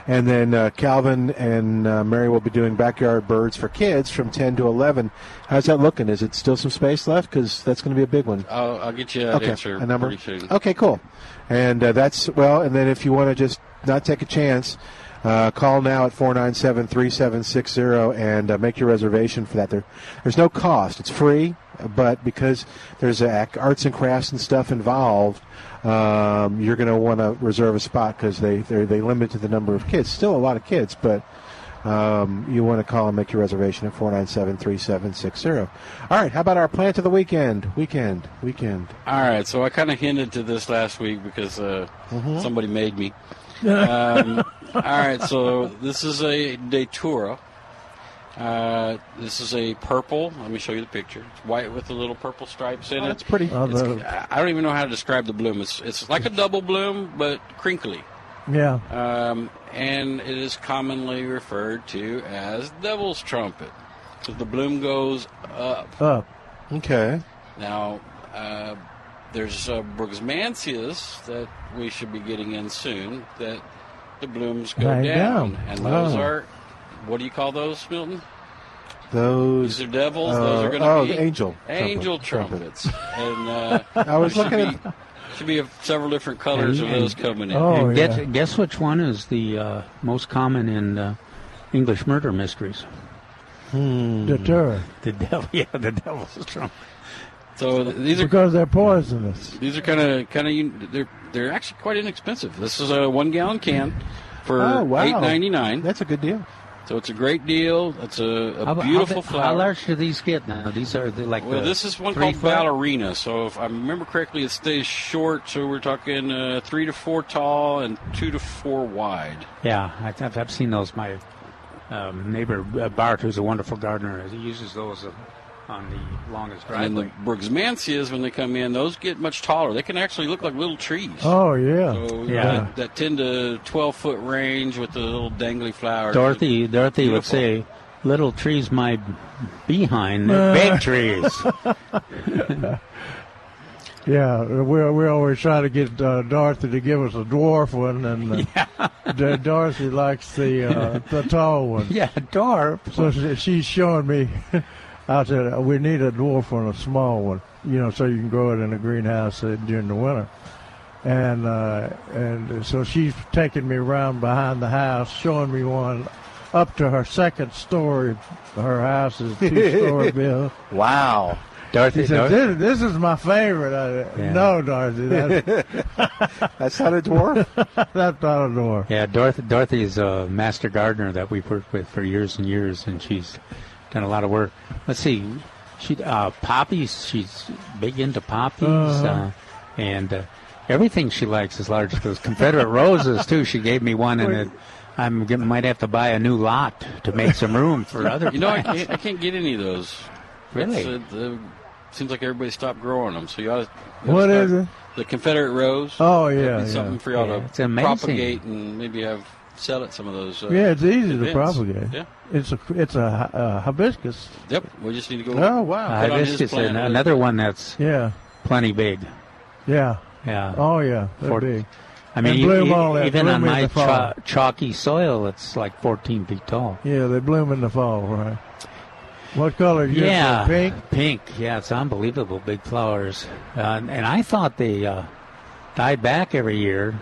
And then Calvin and Mary will be doing backyard birds for kids from 10 to 11. How's that looking? Is it still some space left? Because that's going to be a big one. I'll get you a number. Okay, cool. And and then if you want to just not take a chance, call now at 497-3760 and make your reservation for that. There's no cost. It's free, but because there's arts and crafts and stuff involved, you're going to want to reserve a spot because they limit to the number of kids. Still a lot of kids, but you want to call and make your reservation at 497-3760. All right, how about our plant of the weekend? All right, so I kind of hinted to this last week because somebody made me. All right, so this is a datura. This is a purple. Let me show you the picture. It's white with the little purple stripes in it. That's pretty. I don't even know how to describe the bloom. It's like a double bloom, but crinkly. Yeah. And it is commonly referred to as devil's trumpet. So the bloom goes up. Okay. Now, there's Brooksmansias that we should be getting in soon that the blooms go down. And those are, what do you call those, Milton? These are devils. Those are going to be angel trumpets. And I was looking at... Should be several different colors of those coming in. Oh, and guess which one is the most common in English murder mysteries? The devil. Yeah, the devil's trumpet. So these are because they're poisonous. These are kind of they're actually quite inexpensive. This is a 1 gallon can for $8.99. That's a good deal. So it's a great deal. It's a beautiful flower. How large do these get now? These are this is one called Ballerina. So if I remember correctly, it stays short. So we're talking 3 to 4 tall and 2 to 4 wide. Yeah, I've seen those. My neighbor Bart, who's a wonderful gardener, he uses those on the longest driveway. And the Brooksmansias, when they come in, those get much taller. They can actually look like little trees. Oh, yeah. So that 10 to 12-foot range with the little dangly flowers. Dorothy would say, little trees my behind, they're big trees. Yeah, we always try to get Dorothy to give us a dwarf one, and Dorothy likes the tall one. Yeah, dwarf. So she's showing me... I said, we need a dwarf one, a small one, so you can grow it in a greenhouse during the winter. And so she's taking me around behind the house, showing me one up to her second story. Her house is a two-story build. Wow. Dorothy said, this is my favorite. No, Dorothy, that's not a dwarf? That's not a dwarf. Yeah, Dorothy is a master gardener that we've worked with for years and years, and she's... done a lot of work. Let's see, she poppies. She's big into poppies, and everything she likes is large. Those Confederate roses too. She gave me one, and I might have to buy a new lot to make some room for other. I can't get any of those. Really, seems like everybody stopped growing them. So you ought to. What is it? The Confederate rose. Oh yeah, something for y'all to propagate and maybe have. sell at some of those. Yeah, it's easy events. To propagate. Yeah, it's a hibiscus. Yep, we just need to go. Oh wow, hibiscus, on another one that's plenty big. Yeah, yeah. Oh yeah, they're big. I mean, even on my chalky soil, it's like 14 feet tall. Yeah, they bloom in the fall, right? What color? Yeah, pink. Pink. Yeah, it's unbelievable. Big flowers, and I thought they died back every year.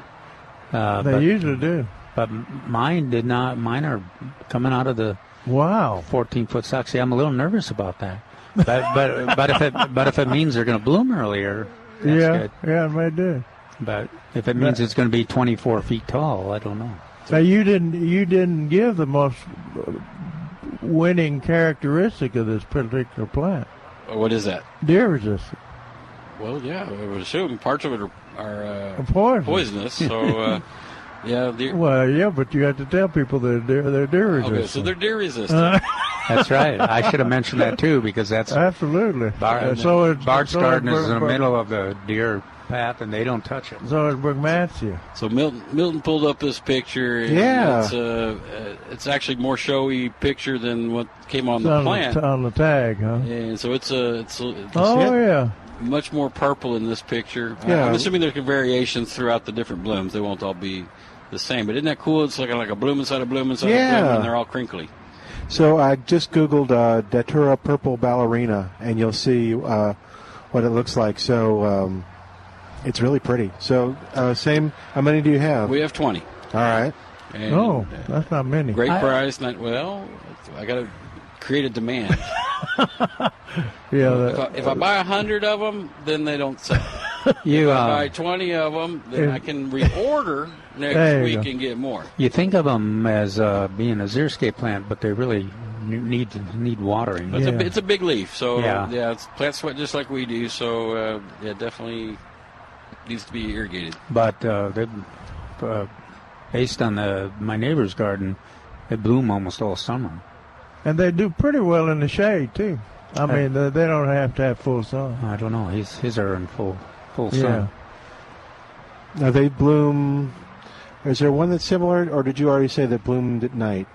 They usually do. But mine did not. Mine are coming out of the 14-foot socks. See, I'm a little nervous about that. But if it means they're going to bloom earlier, that's good. Yeah, it may do. But if it means it's going to be 24 feet tall, I don't know. Now you didn't give the most winning characteristic of this particular plant. What is that? Deer resistant. Well, yeah, I would assume parts of it are poisonous. So, yeah. Deer. Well, yeah, but you have to tell people they're deer resistant. Okay, so they're deer resistant. That's right. I should have mentioned that too, because that's absolutely. Bart's garden is in the middle of the deer path, and they don't touch it. So it's Brugmansia. So Milton pulled up this picture. Yeah, it's actually more showy picture than what came on the plant on the tag, huh? And so much more purple in this picture. Yeah. I'm assuming there's variations throughout the different blooms. They won't all be the same. But isn't that cool? It's like a bloom inside a bloom inside a bloom, and they're all crinkly. So I just Googled Datura purple ballerina, and you'll see what it looks like. So it's really pretty. So how many do you have? We have 20. All right. And, that's not many. Great price. I got to create a demand. If I buy 100 of them, then they don't sell. If I buy 20 of them, then I can reorder next week and get more. You think of them as being a xeriscape plant, but they really need watering. It's a big leaf, so it's plants sweat just like we do. So definitely needs to be irrigated. But based on my neighbor's garden, they bloom almost all summer. And they do pretty well in the shade, too. I mean, they don't have to have full sun. I don't know. His are in full sun. Now, they bloom. Is there one that's similar, or did you already say that bloomed at night?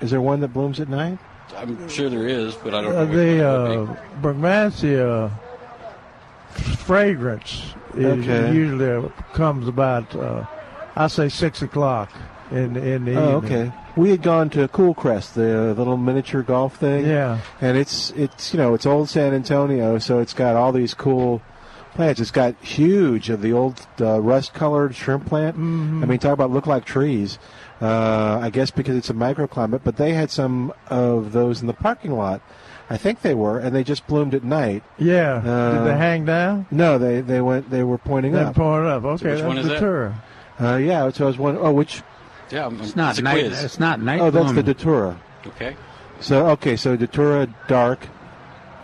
Is there one that blooms at night? I'm sure there is, but I don't know. The Brugmansia fragrance usually comes about, I say, 6 o'clock in the evening. Okay. We had gone to Cool Crest, the little miniature golf thing. Yeah. And it's old San Antonio, so it's got all these cool plants. It's got huge of the old rust-colored shrimp plant. Mm-hmm. I mean, talk about look like trees. I guess because it's a microclimate, but they had some of those in the parking lot. I think they were, and they just bloomed at night. Yeah. Did they hang down? No, they were pointing up. They pointed up. Okay, so which one is that? Yeah, so I was wondering, which... Yeah, it's not night. Oh, that's the Datura. Okay. So Datura dark,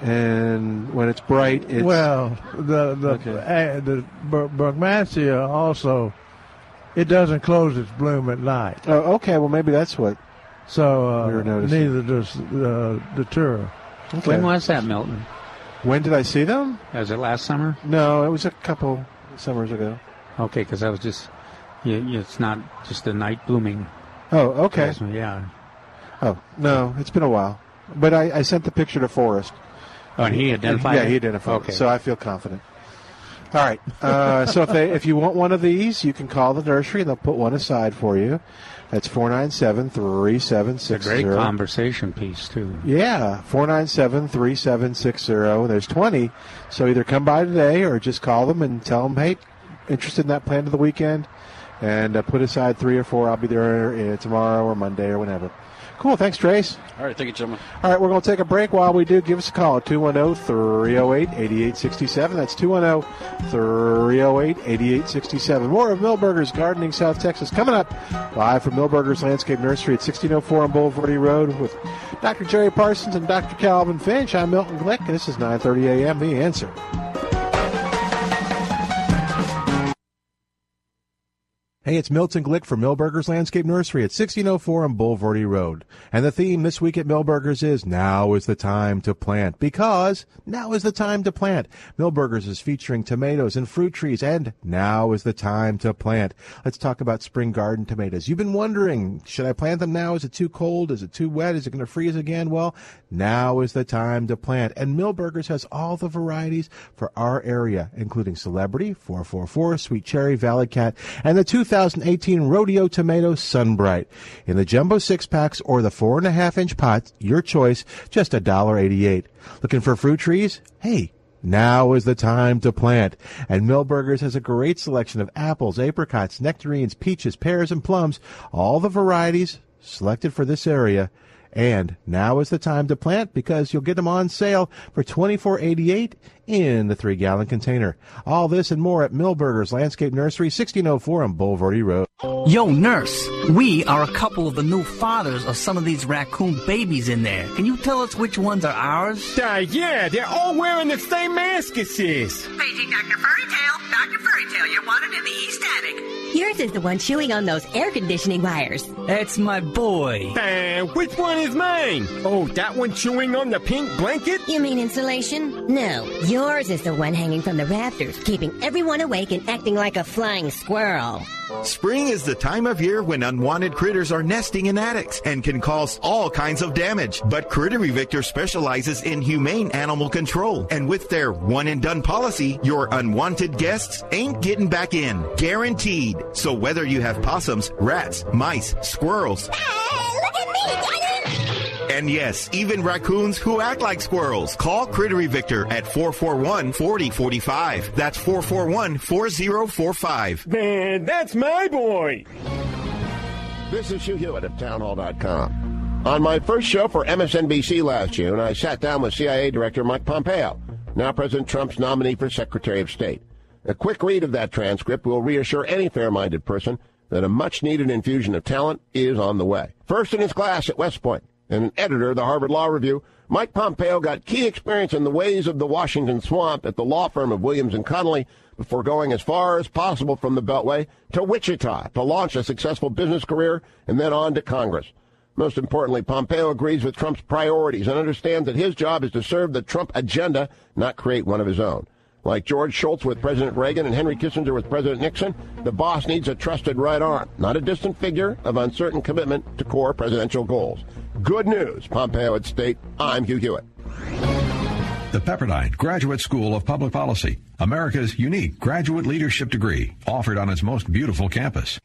and when it's bright, it's the Brugmansia also, it doesn't close its bloom at night. Oh, okay. Well, maybe that's what. So we were noticing. Neither does Datura. Okay. When was that, Milton? When did I see them? Was it last summer? No, it was a couple summers ago. Okay, because I was just. Yeah, it's not just the night blooming. Oh, okay. Yeah. Oh, no, it's been a while. But I sent the picture to Forrest. Oh, and he identified it? Yeah, he identified it, so I feel confident. All right, so if you want one of these, you can call the nursery, and they'll put one aside for you. That's 497-3760. It's a great conversation piece, too. Yeah, 497-3760, and there's 20. So either come by today or just call them and tell them, hey, interested in that plant of the weekend? And put aside 3 or 4. I'll be there tomorrow or Monday or whenever. Cool. Thanks, Trace. All right. Thank you, gentlemen. All right. We're going to take a break. While we do, give us a call at 210-308-8867. That's 210-308-8867. More of Milberger's Gardening South Texas coming up live from Milberger's Landscape Nursery at 1604 on Boulevardy Road with Dr. Jerry Parsons and Dr. Calvin Finch. I'm Milton Glick, and this is 9:30 a.m. The Answer. Hey, it's Milton Glick from Milberger's Landscape Nursery at 1604 on Boulevardy Road. And the theme this week at Milberger's is, now is the time to plant. Because now is the time to plant. Milberger's is featuring tomatoes and fruit trees, and now is the time to plant. Let's talk about spring garden tomatoes. You've been wondering, should I plant them now? Is it too cold? Is it too wet? Is it going to freeze again? Well, now is the time to plant. And Milberger's has all the varieties for our area, including Celebrity, 444, Sweet Cherry, Valley Cat, and the 2018 Rodeo Tomato Sunbright. In the jumbo six-packs or the 4.5-inch pots, your choice, just $1.88. Looking for fruit trees? Hey, now is the time to plant. And Milberger's has a great selection of apples, apricots, nectarines, peaches, pears, and plums, all the varieties selected for this area. And now is the time to plant because you'll get them on sale for $24.88 in the 3-gallon container. All this and more at Milberger's Landscape Nursery, 1604 on Boulevardy Road. Yo, nurse, we are a couple of the new fathers of some of these raccoon babies in there. Can you tell us which ones are ours? Yeah, they're all wearing the same mask, it says. Paging Dr. Furrytail. Dr. Furrytail, you're wanted in the East Attic. Yours is the one chewing on those air conditioning wires. That's my boy. Which one is mine? Oh, that one chewing on the pink blanket? You mean insulation? No, yours is the one hanging from the rafters, keeping everyone awake and acting like a flying squirrel. Spring is the time of year when unwanted critters are nesting in attics and can cause all kinds of damage. But Critter Evictor specializes in humane animal control. And with their one-and-done policy, your unwanted guests ain't getting back in. Guaranteed. So whether you have possums, rats, mice, squirrels... Hey, look at me, Daddy! And yes, even raccoons who act like squirrels. Call Critter Evictor at 441-4045. That's 441-4045. Man, that's my boy! This is Hugh Hewitt of townhall.com. On my first show for MSNBC last June, I sat down with CIA Director Mike Pompeo, now President Trump's nominee for Secretary of State. A quick read of that transcript will reassure any fair-minded person that a much-needed infusion of talent is on the way. First in his class at West Point and an editor of the Harvard Law Review, Mike Pompeo got key experience in the ways of the Washington swamp at the law firm of Williams & Connolly before going as far as possible from the Beltway to Wichita to launch a successful business career and then on to Congress. Most importantly, Pompeo agrees with Trump's priorities and understands that his job is to serve the Trump agenda, not create one of his own. Like George Shultz with President Reagan and Henry Kissinger with President Nixon, the boss needs a trusted right arm, not a distant figure of uncertain commitment to core presidential goals. Good news, Pompeo at State. I'm Hugh Hewitt. The Pepperdine Graduate School of Public Policy, America's unique graduate leadership degree, offered on its most beautiful campus.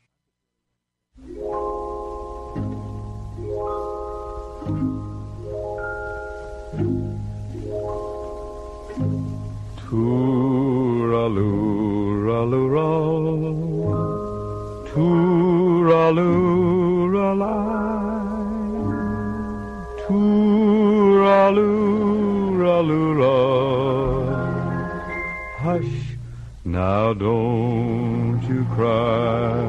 Tooraloo-ra-loo-ra-loo-ra, tooraloo-ra-la, tooraloo-ra-loo-ra. Hush, now don't you cry.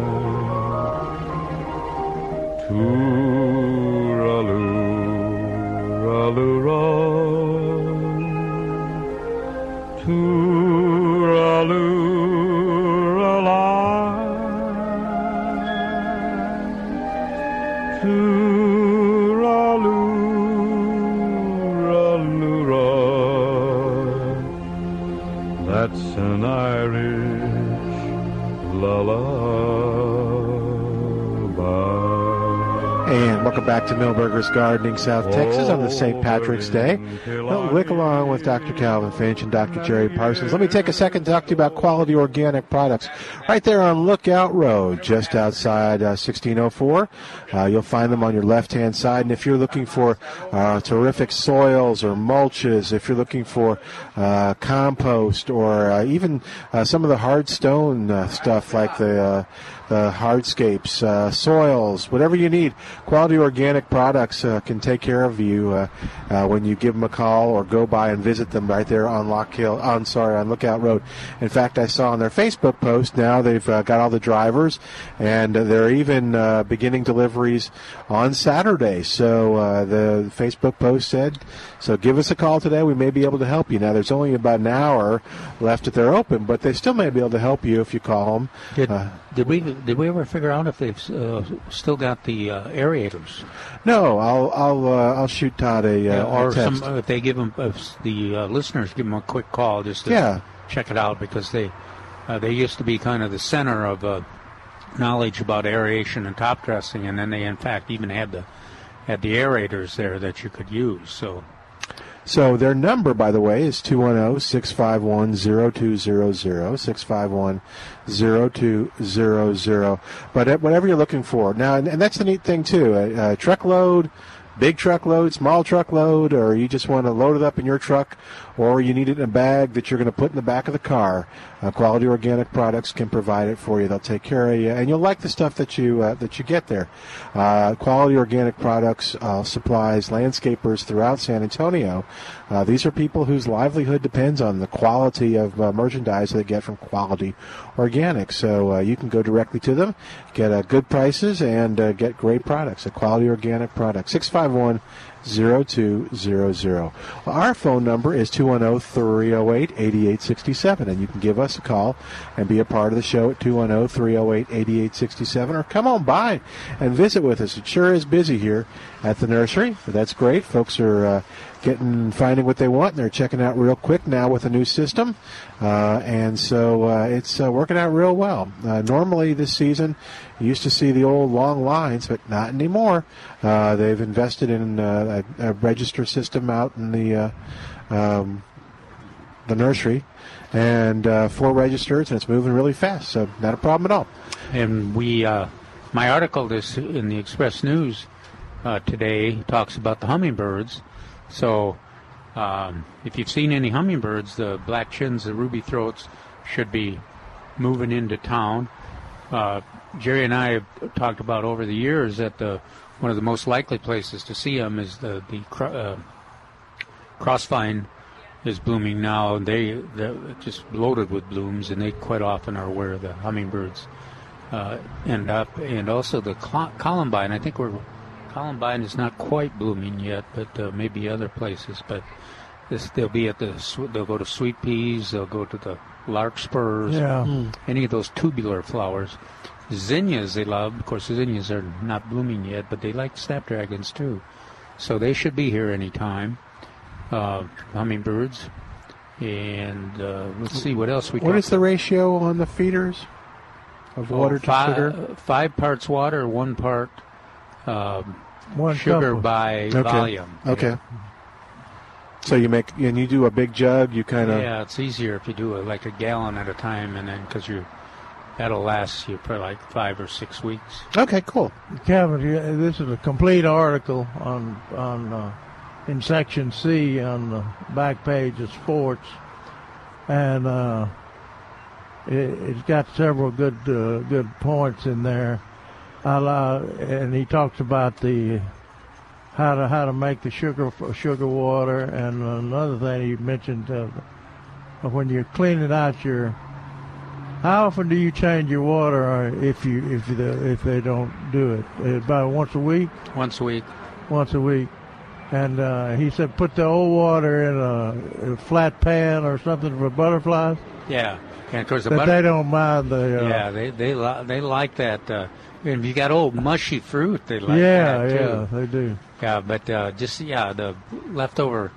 Tooraloo-ra-loo-ra-loo-ra, That's an Irish lullaby. And welcome back to Milberger's Gardening South Texas on the St. Patrick's Day. Milton Glick along with Dr. Calvin Finch and Dr. Jerry Parsons. Let me take a second to talk to you about Quality Organic Products. Right there on Lookout Road, just outside 1604. You'll find them on your left-hand side. And if you're looking for terrific soils or mulches, if you're looking for compost or even some of the hard stone stuff like the hardscapes, soils, whatever you need, Quality Organic Products can take care of you when you give them a call or go by and visit them right there on on Lookout Road. In fact, I saw on their Facebook post now they've got all the drivers, and they're even beginning deliveries on Saturday. So the Facebook post said, so give us a call today. We may be able to help you. Now, there's only about an hour left that they're open, but they still may be able to help you if you call them. Did we ever figure out if they've still got the aerators? No, I'll shoot Todd a text. Or if they give them, if the listeners give them a quick call just to check it out, because they used to be kind of the center of knowledge about aeration and top dressing, and then they in fact even had the aerators there that you could use. So their number, by the way, is 210-651-0200, 651-0200. But whatever you're looking for. Now, and that's the neat thing, too, a truckload, big truckload, small truckload, or you just want to load it up in your truck, or you need it in a bag that you're going to put in the back of the car. Quality Organic Products can provide it for you. They'll take care of you, and you'll like the stuff that you get there. Quality Organic Products supplies landscapers throughout San Antonio. These are people whose livelihood depends on the quality of merchandise they get from Quality Organic. So you can go directly to them, get good prices, and get great products at Quality Organic Products. 651-0200. Our phone number is 210-308-8867, and you can give us a call and be a part of the show at 210-308-8867, or come on by and visit with us. It sure is busy here at the nursery, but that's great. Folks are finding what they want, and they're checking out real quick now with a new system, and so it's working out real well. Normally this season, you used to see the old long lines, but not anymore. They've invested in a register system out in the nursery, and 4 registers, and it's moving really fast, so not a problem at all. And my article this in the Express News today talks about the hummingbirds. So if you've seen any hummingbirds, the black chins, the ruby throats should be moving into town. Jerry and I have talked about over the years that one of the most likely places to see them is the crossvine is blooming now. They're just loaded with blooms, and they quite often are where the hummingbirds end up. And also the columbine, I think Columbine is not quite blooming yet, but maybe other places. But they'll go to sweet peas, they'll go to the larkspurs, any of those tubular flowers. Zinnias they love. Of course, zinnias are not blooming yet, but they like snapdragons too. So they should be here any time. Hummingbirds. And let's see what else we got. What is the ratio on the feeders of water to sugar? 5 parts water, 1 part sugar couple. By okay. volume. Okay. Yeah. So you do a big jug, you kind of... Yeah, it's easier if you do like a gallon at a time, and then because that'll last you for like 5 or 6 weeks. Okay, cool. Kevin, this is a complete article on in Section C on the back page of sports, and it's got several good points in there. And he talks about the how to make the sugar water, and another thing he mentioned when you're cleaning out your. How often do you change your water if they don't do it? About once a week. Once a week, and he said put the old water in a flat pan or something for butterflies. Yeah, and of course they don't mind the. Yeah, they like that. And if you got old mushy fruit, they like that too. Yeah, they do. Yeah, but the leftover,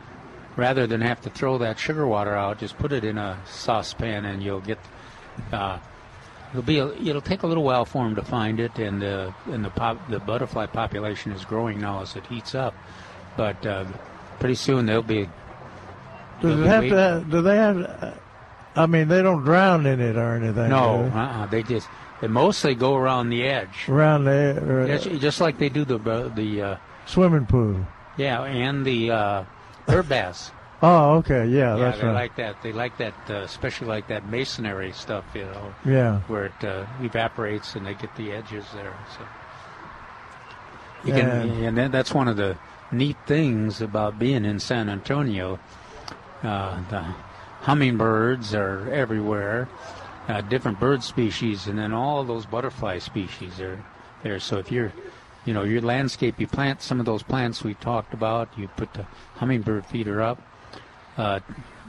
rather than have to throw that sugar water out, just put it in a saucepan, and you'll get. It'll take a little while for them to find it, and the butterfly population is growing now as it heats up, but pretty soon they'll be. Do they have? I mean, they don't drown in it or anything. No, they just. They mostly go around the edge. Around the edge. Just like they do the swimming pool. Yeah, and the herb baths. Oh, okay, yeah, that's right. Like that. They like that, especially like that masonry stuff, you know. Yeah. Where it evaporates and they get the edges there. So. You can, and that's one of the neat things about being in San Antonio. The hummingbirds are everywhere, different bird species, and then all those butterfly species are there. So if you're, you know, your landscape, you plant some of those plants we talked about, you put the hummingbird feeder up,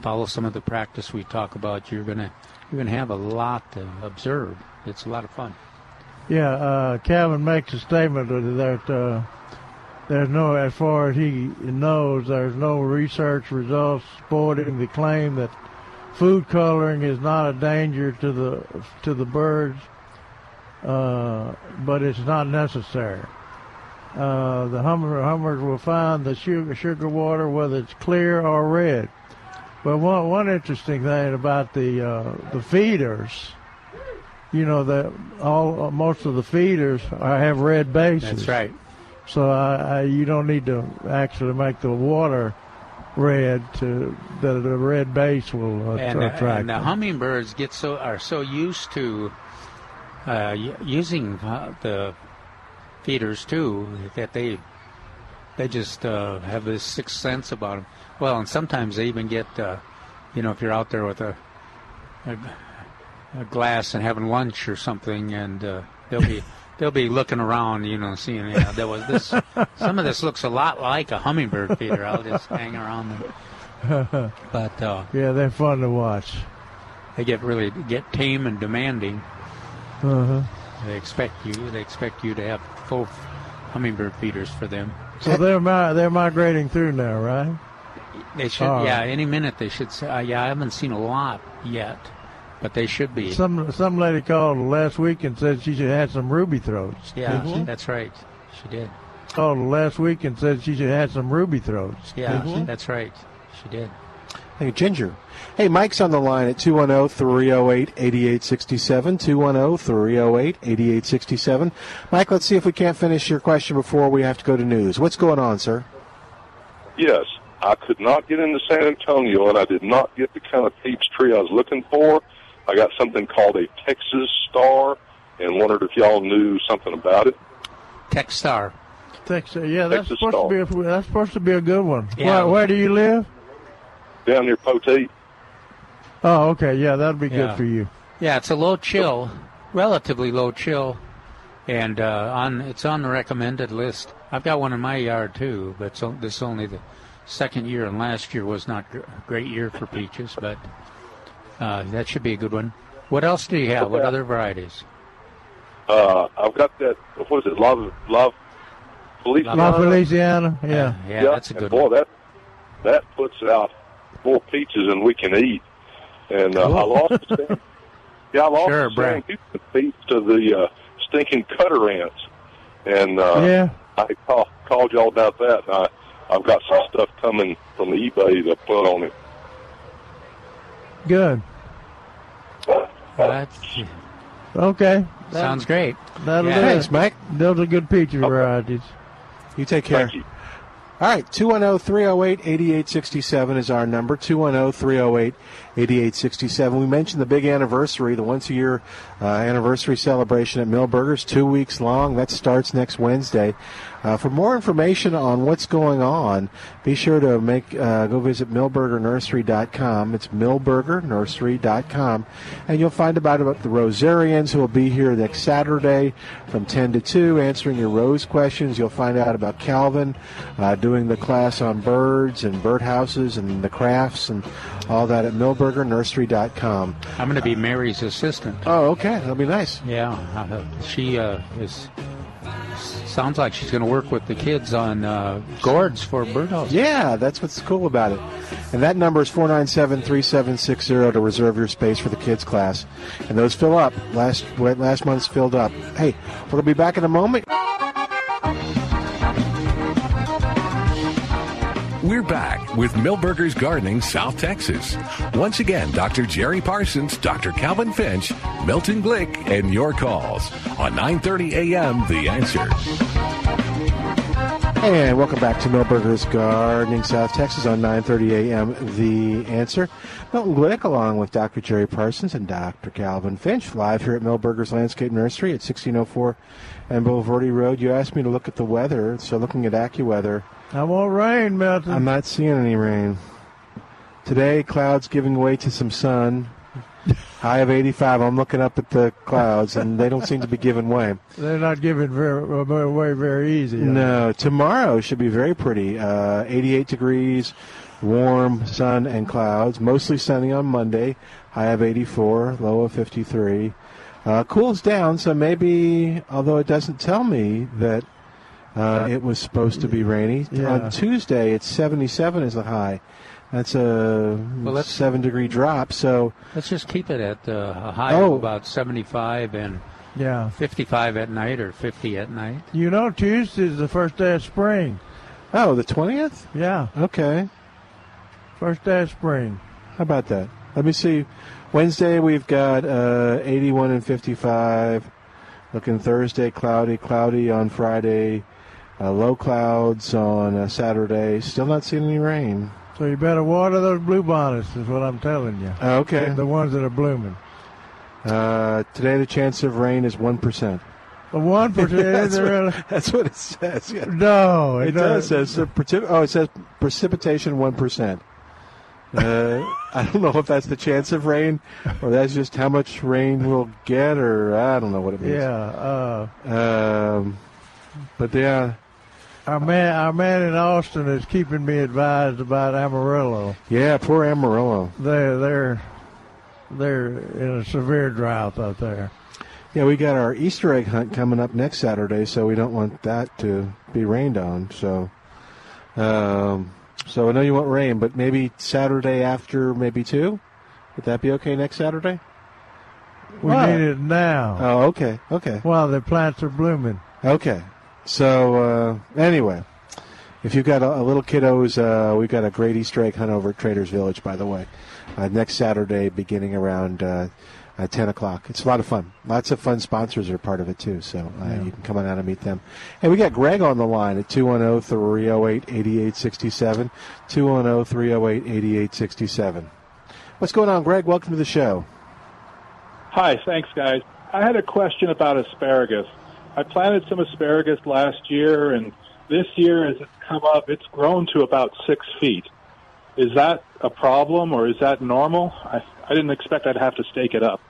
follow some of the practice we talk about, you're gonna have a lot to observe. It's a lot of fun. Yeah, Calvin makes a statement that there's no, as far as he knows, there's no research results supporting the claim that food coloring is not a danger to the birds, but it's not necessary. The hummers will find the sugar water, whether it's clear or red. But one interesting thing about the feeders, you know, that most of the feeders have red bases. That's right. So you don't need to actually make the water red to that the red base will attract. And the hummingbirds are so used to using the feeders too, that they just have this sixth sense about them. Well, and sometimes they even get, you know, if you're out there with a glass and having lunch or something, and they'll be looking around, you know, seeing, you know, there was this. Some of this looks a lot like a hummingbird feeder. I'll just hang around them. But yeah, they're fun to watch. They get tame and demanding. They expect you. They expect you to have full hummingbird feeders for them. So they're migrating through now, right? They should. Yeah, any minute they should. Yeah, I haven't seen a lot yet. But they should be. Some lady called last week and said she should have some ruby throats. Yeah, that's right. She did. Called last week and said she should have some ruby throats. Yeah, that's right. She did. Hey, Ginger. Hey, Mike's on the line at 210-308-8867, 210-308-8867. Mike, let's see if we can't finish your question before we have to go to news. What's going on, sir? Yes. I could not get into San Antonio, and I did not get the kind of peach tree I was looking for. I got something called a Texas Star, and wondered if y'all knew something about it. Texstar. Texas, yeah, that's Texas supposed Star. That's supposed to be a good one. Yeah. Where do you live? Down near Poteet. Oh, okay, yeah, that'd be good for you. Yeah, it's a low chill, relatively low chill, and it's on the recommended list. I've got one in my yard too, but this is only the second year, and last year was not a great year for peaches, but that should be a good one. What else do you have? Okay. What other varieties? I've got that, what is it, La Feliciana? Yeah, that's a good one. Boy, that puts out more peaches than we can eat. And I lost the same. Yeah, I lost the peach to the stinking cutter ants. And I called y'all about that, and I've got some stuff coming from eBay to put on it. Good. That's okay. Sounds great. Thanks, Mike. Those are good peachy varieties. You take care. Thank you. All right, 210-308-8867 is our number, 210-308-8867. We mentioned the big anniversary, the once-a-year anniversary celebration at Milberger's, 2 weeks long. That starts next Wednesday. For more information on what's going on, be sure to go visit MilbergerNursery.com. It's MilbergerNursery.com. And you'll find out about the Rosarians who will be here next Saturday from 10 to 2 answering your rose questions. You'll find out about Calvin doing the class on birds and birdhouses and the crafts and all that at MilbergerNursery.com. I'm going to be Mary's assistant. Oh, okay. That'll be nice. Yeah. She is... Sounds like she's going to work with the kids on gourds for birdhouses. Yeah, that's what's cool about it. And that number is 497-3760 to reserve your space for the kids' class. And those fill up. Last month's filled up. Hey, we're going to be back in a moment. We're back with Milberger's Gardening South Texas. Once again, Dr. Jerry Parsons, Dr. Calvin Finch, Milton Glick, and your calls on 9:30 a.m. The Answer. And welcome back to Milberger's Gardening, South Texas on 9:30 a.m. The Answer. Milton Glick along with Dr. Jerry Parsons and Dr. Calvin Finch live here at Milberger's Landscape Nursery at 1604 and Boulevardy Road. You asked me to look at the weather, so looking at AccuWeather. I want rain, Milton. I'm not seeing any rain. Today, clouds giving way to some sun. High of 85. I'm looking up at the clouds, and they don't seem to be giving way. They're not giving way very easy. No. Tomorrow should be very pretty. 88 degrees, warm, sun, and clouds. Mostly sunny on Monday. High of 84, low of 53. Cools down, so maybe, although it doesn't tell me that it was supposed to be rainy. Yeah. On Tuesday, it's 77 is the high. That's a 7-degree drop. So let's just keep it at a high of about 75 and 55 at night or 50 at night. You know, Tuesday is the first day of spring. Oh, the 20th? Yeah. Okay. First day of spring. How about that? Let me see. Wednesday we've got 81 and 55. Looking Thursday, cloudy on Friday. Low clouds on Saturday. Still not seeing any rain. So you better water those bluebonnets, is what I'm telling you. Okay. The ones that are blooming. Today the chance of rain is 1%. 1%? That's what it says. Yeah. No. It does. It says precipitation 1%. I don't know if that's the chance of rain or that's just how much rain we'll get, or I don't know what it means. Yeah. But yeah. Our man in Austin is keeping me advised about Amarillo. Yeah, poor Amarillo. They're in a severe drought out there. Yeah, we got our Easter egg hunt coming up next Saturday, so we don't want that to be rained on. So I know you want rain, but maybe Saturday after, maybe 2? Would that be okay next Saturday? We need it now. Oh, okay. Well, the plants are blooming. Okay. So, anyway, if you've got a little kiddos, we've got a great Easter egg hunt over at Traders Village, by the way, next Saturday beginning around 10 o'clock. It's a lot of fun. Lots of fun sponsors are part of it, too, so you can come on out and meet them. And we got Greg on the line at 210-308-8867, 210-308-8867. What's going on, Greg? Welcome to the show. Hi. Thanks, guys. I had a question about asparagus. I planted some asparagus last year, and this year, as it's come up, it's grown to about 6 feet. Is that a problem, or is that normal? I didn't expect I'd have to stake it up.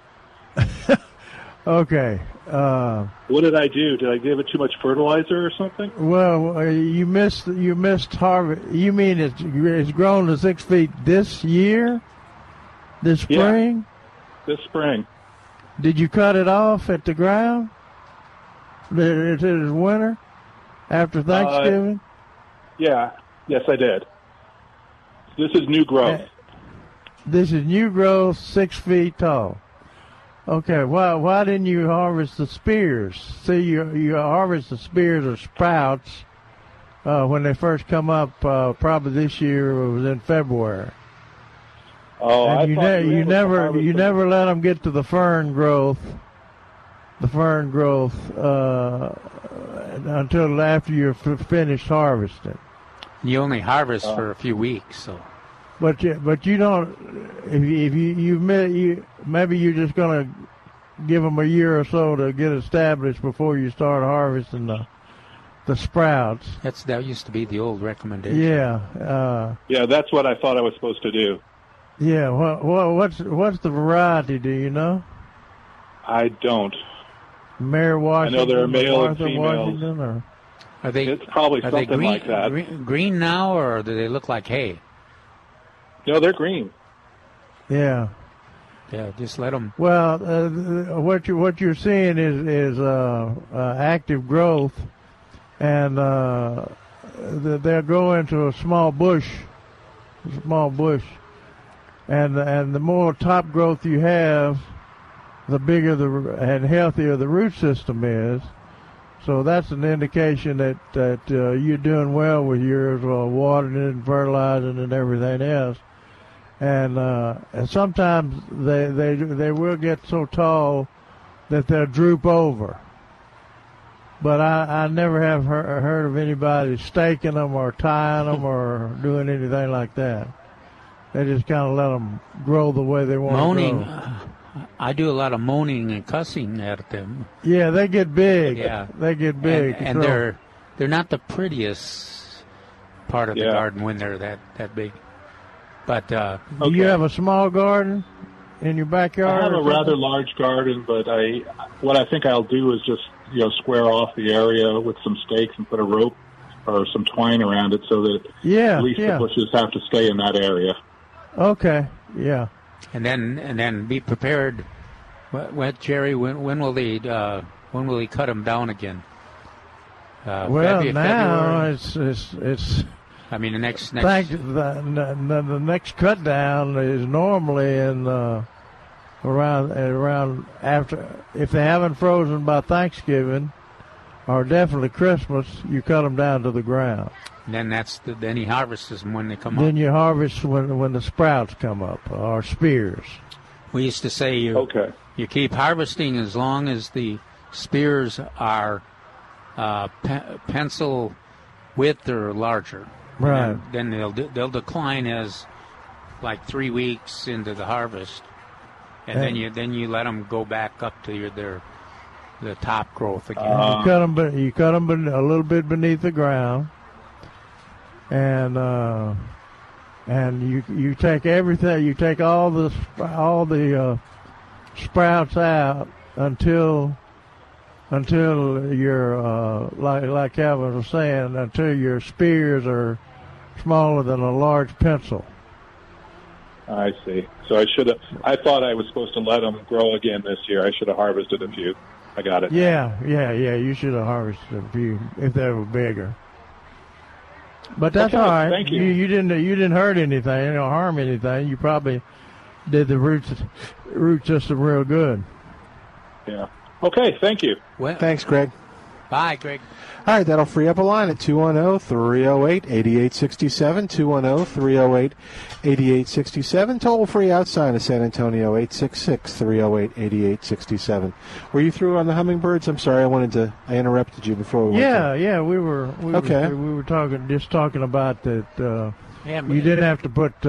Okay. What did I do? Did I give it too much fertilizer or something? Well, you missed harvest. You mean it's grown to 6 feet this year? This spring? Yeah, this spring. Did you cut it off at the ground? It is winter after Thanksgiving? Yes, I did. This is new growth. This is new growth, 6 feet tall. Okay, why didn't you harvest the spears? See, you harvest the spears or sprouts when they first come up, probably this year, it was in February. Oh, and you never let them get to the fern growth. The fern growth until after you're finished harvesting. You only harvest for a few weeks, so. But you don't. If you maybe you're just going to give them a year or so to get established before you start harvesting the sprouts. That used to be the old recommendation. Yeah. Yeah, that's what I thought I was supposed to do. Yeah. Well, what's the variety? Do you know? I don't. Mayor Washington. I know there are male and females. Or? Are they? It's probably something green, like that. Green now, or do they look like hay? No, they're green. Yeah. Yeah, just let them. Well, what you're seeing is active growth, and they'll grow into a small bush, and the more top growth you have, the bigger and healthier the root system is. So that's an indication that you're doing well with yours, watering it and fertilizing and everything else. And sometimes they will get so tall that they'll droop over. But I never have heard of anybody staking them or tying them or doing anything like that. They just kind of let them grow the way they want to grow. I do a lot of moaning and cussing at them. Yeah, they get big. Yeah. They get big. And they're not the prettiest part of the garden when they're that big. But do you have a small garden in your backyard? I have a rather large garden, but what I think I'll do is just, square off the area with some stakes and put a rope or some twine around it so that at least the bushes have to stay in that area. Okay, yeah. And then be prepared. Jerry, when will he cut them down again? February? it's. I mean, the next. The next cut down is normally in around after, if they haven't frozen by Thanksgiving, or definitely Christmas, you cut them down to the ground. And then then he harvests them when they come up. Then you harvest when the sprouts come up, or spears. We used to say you keep harvesting as long as the spears are pencil width or larger. Right. And then they'll decline as like 3 weeks into the harvest, and then you let them go back up to the top growth again. You cut them a little bit beneath the ground, and you take everything. You take all the sprouts out until your like Calvin was saying, until your spears are smaller than a large pencil. I see. So I thought I was supposed to let them grow again this year. I should have harvested a few. I got it. Yeah. You should have harvested a few if they were bigger. But that's all right. Thank you. You didn't hurt anything or harm anything. You probably did the root system real good. Yeah. Okay. Thank you. Well, thanks, Greg. Bye, Greg. All right, that'll free up a line at 210-308-8867, 210-308-8867. Toll-free outside of San Antonio, 866-308-8867. Were you through on the hummingbirds? I'm sorry, I interrupted you before we went. We were talking about that you didn't have to put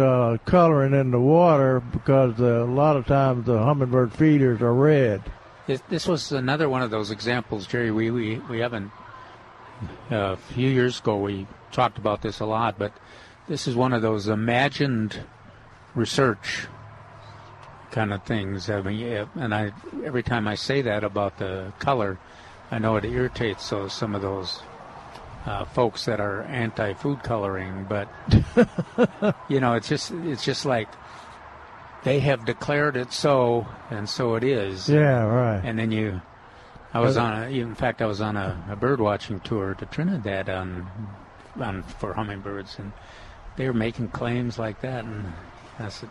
coloring in the water because a lot of times the hummingbird feeders are red. This was another one of those examples, Jerry. We haven't, a few years ago we talked about this a lot, but this is one of those imagined research kind of things. I mean, and every time I say that about the color, I know it irritates some of those folks that are anti-food coloring. But it's just like, they have declared it so, and so it is. Yeah, right. And then I was on a bird watching tour to Trinidad for hummingbirds, and they were making claims like that. And I said,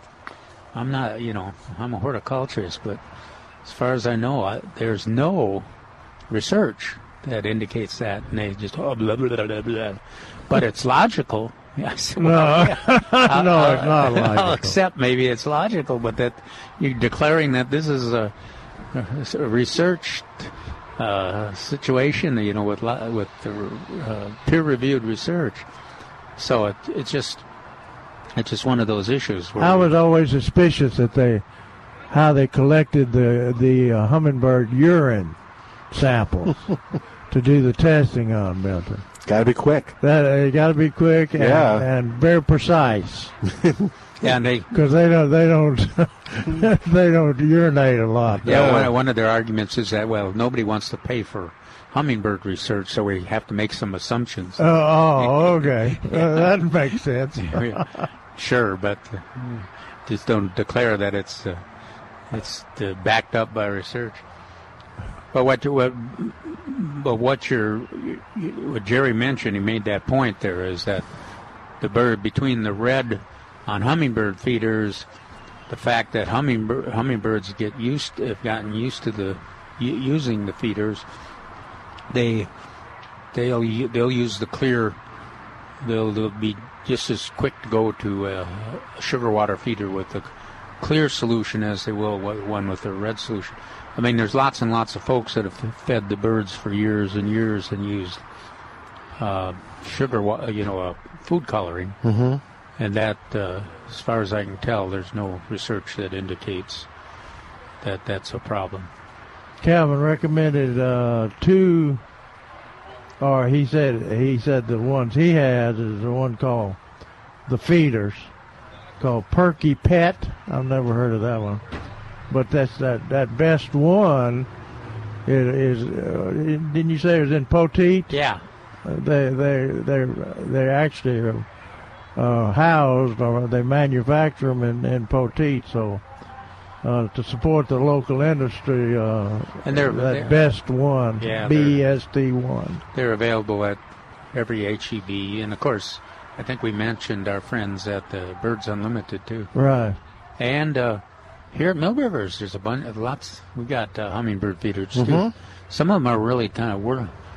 I'm not, I'm a horticulturist, but as far as I know, there's no research that indicates that. And they just, blah, blah, blah, blah. But it's logical. I said, it's not logical. I'll accept maybe it's logical, but that you're declaring that this is a researched situation, with the peer-reviewed research. So it's just one of those issues. Where I was always suspicious that how they collected the hummingbird urine samples to do the testing on, Milton. Got to be quick. You got to be quick and very precise. Yeah, because they don't urinate a lot. Yeah, one of their arguments is that nobody wants to pay for hummingbird research, so we have to make some assumptions. Okay, that makes sense. Sure, but just don't declare that it's backed up by research. But what Jerry mentioned, he made that point there, is that the bird between the red on hummingbird feeders, the fact that hummingbirds have gotten used to using the feeders, they'll use the clear. They'll be just as quick to go to a sugar water feeder with the clear solution as they will one with the red solution. I mean, there's lots and lots of folks that have fed the birds for years and years and used sugar, food coloring. Mm-hmm. And that, as far as I can tell, there's no research that indicates that that's a problem. Calvin recommended he said the ones he has is the one called the feeders, called Perky Pet. I've never heard of that one, but that's that best one. Didn't you say it was in Poteet? Yeah, they actually are, housed, or they manufacture them in Poteet. So. To support the local industry, and they're best one, BSD1. They're available at every HEB, and of course, I think we mentioned our friends at the Birds Unlimited too. Right. And here at Milberger's, there's a bunch of lots. We got hummingbird feeders too. Mm-hmm. Some of them are really kind of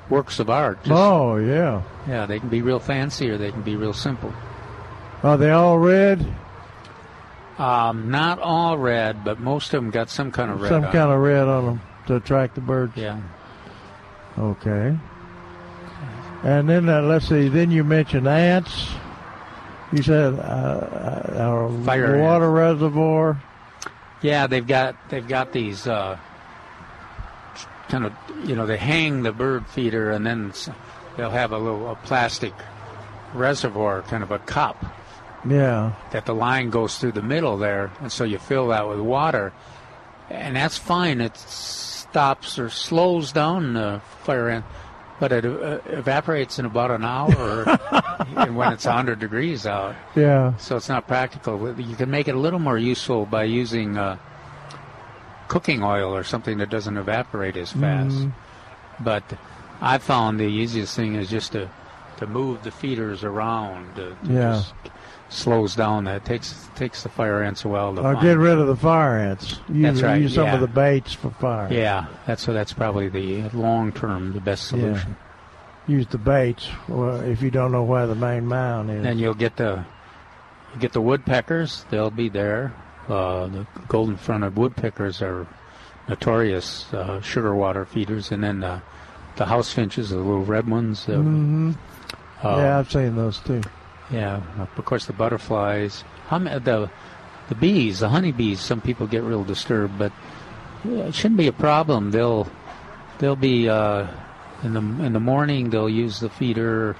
works of art. Yeah, they can be real fancy or they can be real simple. Are they all red? Not all red, but most of them got some kind of red on them. Some kind of red on them to attract the birds. Yeah. Okay. And then, let's see, then you mentioned ants. You said our water reservoir. Yeah, they've got these kind of, they hang the bird feeder, and then they'll have a plastic reservoir, kind of a cup. Yeah. That the line goes through the middle there, and so you fill that with water. And that's fine. It stops or slows down the fire ant, but it evaporates in about an hour and when it's 100 degrees out. Yeah. So it's not practical. You can make it a little more useful by using cooking oil or something that doesn't evaporate as fast. But I found the easiest thing is just to move the feeders around. Just slows down. That takes the fire ants a while to get rid of the fire ants. That's right. Use some of the baits for fire. Yeah, that's probably the long term, the best solution. Yeah. Use the baits if you don't know where the main mound is. Then you'll get the woodpeckers. They'll be there. The golden-fronted woodpeckers are notorious sugar water feeders, and then the house finches, the little red ones. I've seen those too. Yeah, of course the butterflies, the bees, the honeybees. Some people get real disturbed, but it shouldn't be a problem. They'll be in the morning. They'll use the feeder,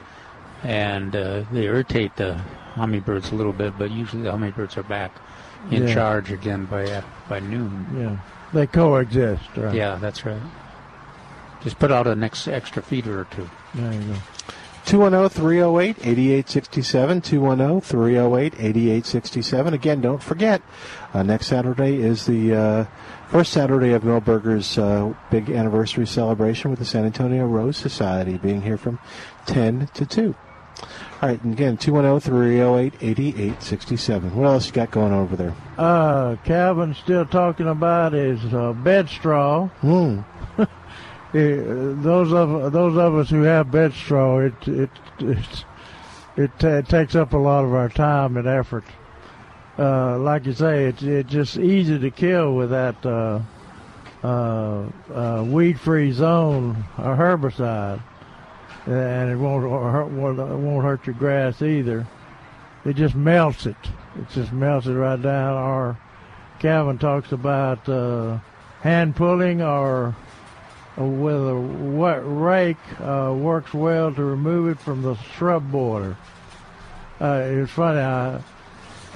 and they irritate the hummingbirds a little bit. But usually the hummingbirds are back in charge again by noon. Yeah, they coexist. Right? Yeah, that's right. Just put out an extra feeder or two. There you go. 210-308-8867, 210-308-8867. Again, don't forget, next Saturday is the first Saturday of Milberger's big anniversary celebration with the San Antonio Rose Society, being here from 10 to 2. All right, and again, 210-308-8867. What else you got going over there? Calvin's still talking about his bed straw. Those of us who have bed straw, it takes up a lot of our time and effort. Like you say, it's just easy to kill with that weed-free zone or herbicide, and it won't hurt your grass either. It just melts it. It just melts it right down. Or Calvin talks about hand pulling with a wet rake works well to remove it from the shrub border. It was funny. I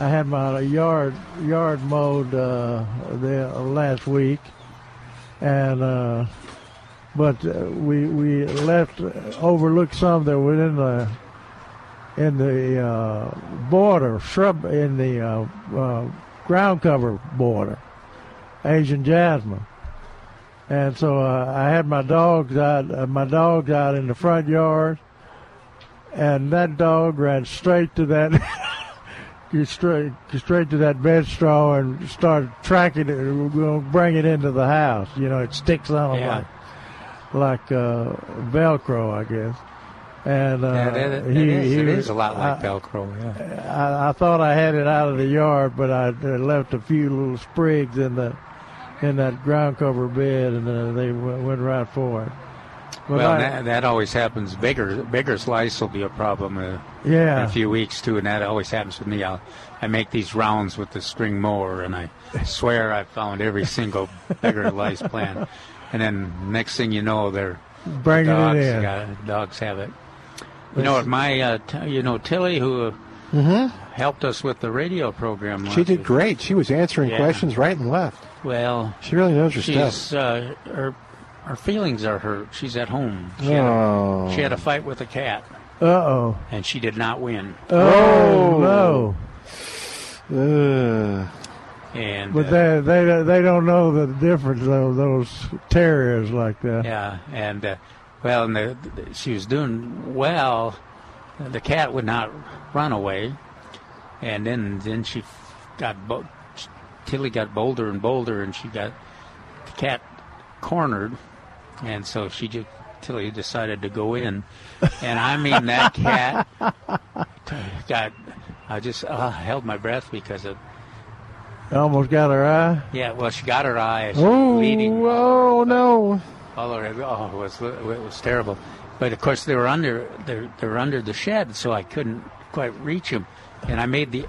had my yard mowed last week, and but we overlooked some that were in the border shrub in the ground cover border, Asian jasmine. And so I had my dogs out in the front yard, and that dog ran straight to that, straight to that bed straw and started tracking it. We're going to bring it into the house. It sticks on them like Velcro, I guess. And it is a lot like Velcro. Yeah. I thought I had it out of the yard, but I left a few little sprigs in that ground cover bed, and they went right for it. But well, that always happens. Bigger slice will be a problem in a few weeks, too, and that always happens with me. I make these rounds with the string mower, and I swear I found every single bigger slice plant. And then next thing you know, they're bringing it in. Dogs have it. You know, my Tilly, who helped us with the radio program. She did great. She was answering questions right and left. Well, she really knows her stuff. Her feelings are hurt. She's at home. She had a fight with a cat. Uh-oh. And she did not win. Oh, no. And, but they don't know the difference, those terriers like that. Yeah, and... she was doing well. The cat would not run away, and then she got Tilly got bolder and bolder, and she got the cat cornered, and so Tilly decided to go in, and I mean that cat got. I just held my breath because it almost got her eye. Yeah, well, she got her eye. She was bleeding. Oh no. It was terrible, but of course they were under the shed, so I couldn't quite reach him, and I made it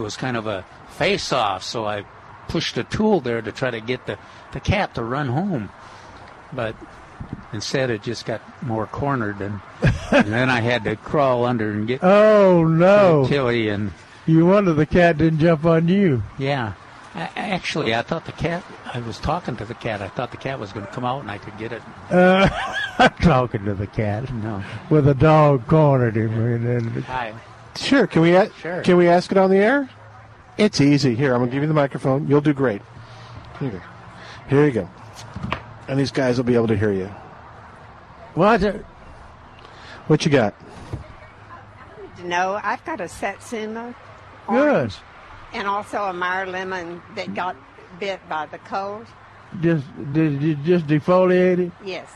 was kind of a face-off, so I pushed a tool there to try to get the cat to run home, but instead it just got more cornered, and then I had to crawl under and get Tilly, and you wonder the cat didn't jump on you. Yeah. Actually, I thought the cat, I was talking to the cat. I thought the cat was going to come out and I could get it. Talking to the cat. No. With a dog cornered him. And hi. Sure. Can we ask it on the air? It's easy. Here, I'm going to give you the microphone. You'll do great. Here you go. And these guys will be able to hear you. What you got? No, I've got a Satsuma. Good. And also a Meyer lemon that got bit by the cold. Did you just defoliate it? Yes.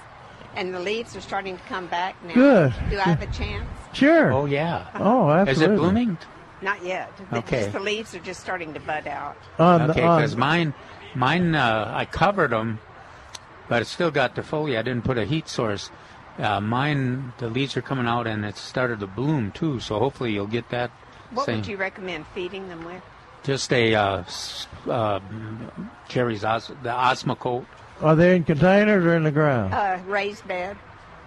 And the leaves are starting to come back now. Good. Do I have a chance? Sure. Oh, yeah. Oh, absolutely. Is it blooming? Not yet. Okay. The leaves are just starting to bud out. Okay, because mine, I covered them, but it still got defoliated. I didn't put a heat source. Mine, the leaves are coming out, and it started to bloom, too, so hopefully you'll get that. What would you recommend feeding them with? Just a Jerry's the Osmocote. Are they in containers or in the ground? Raised bed.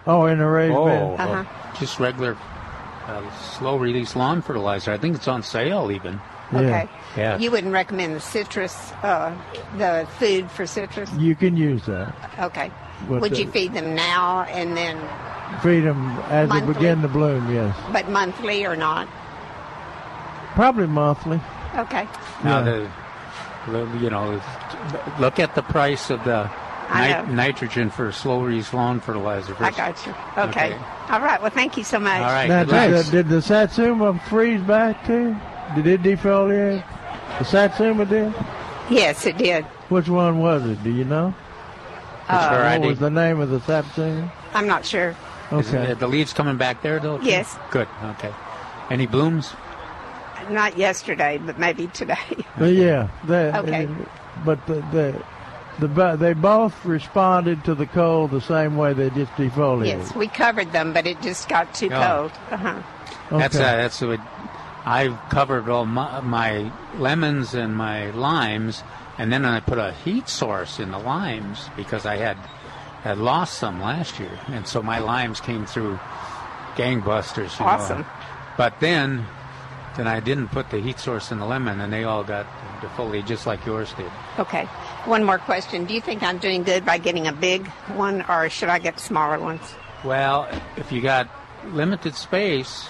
Oh, in a raised bed. Just regular slow-release lawn fertilizer. I think it's on sale even. Okay. Yeah. You wouldn't recommend the citrus, the food for citrus? You can use that. Okay. But would you feed them now and then? Feed them as they begin to bloom, yes. But monthly or not? Probably monthly. Okay. Now, look at the price of the nitrogen for slow-release lawn fertilizer. I got you. Okay. All right. Well, thank you so much. All right. Now, did the Satsuma freeze back, too? Did it defoliate? The Satsuma did? Yes, it did. Which one was it? Do you know? What was the name of the Satsuma? I'm not sure. Okay. The leaves coming back there, though? Yes. Good. Okay. Any blooms? Not yesterday, but maybe today. Yeah. But they both responded to the cold the same way. They just defoliated. Yes, we covered them, but it just got too cold. Okay. That's what I've covered all my lemons and my limes, and then I put a heat source in the limes because I had lost some last year, and so my limes came through gangbusters. Awesome. But then. And I didn't put the heat source in the lemon, and they all got defoliated just like yours did. Okay. One more question. Do you think I'm doing good by getting a big one, or should I get smaller ones? Well, if you got limited space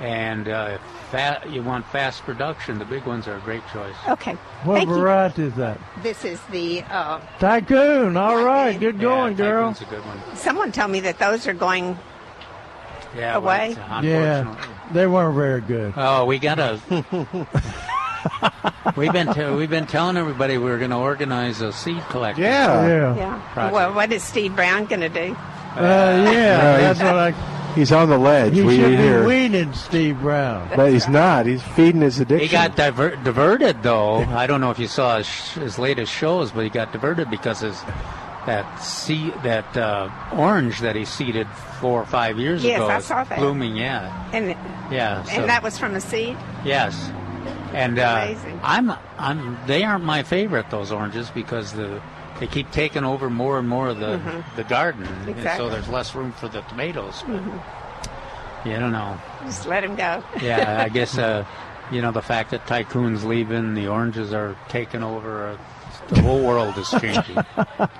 and you want fast production, the big ones are a great choice. Okay. What variety is that? This is the... Tycoon. All right. Good going, girl. Tycoon's a good one. Someone told me that those are going... Yeah, away? Well, they weren't very good. Oh, we got we've been telling everybody we were going to organize a seed collection. Yeah. Well, what is Steve Brown going to do? That's what I He's on the ledge. He should be weaning Steve Brown. But he's not. He's feeding his addiction. He got diverted, though. I don't know if you saw his latest shows, but he got diverted because that orange that he seeded 4 or 5 years ago. Yes, I saw that. Blooming, yeah. And that was from a seed? Yes. And amazing. They aren't my favorite, those oranges, because they keep taking over more and more of the garden, and so there's less room for the tomatoes. Mm-hmm. You don't know. Just let them go. Yeah, I guess the fact that Tycoon's leaving, the oranges are taking over. The whole world is changing.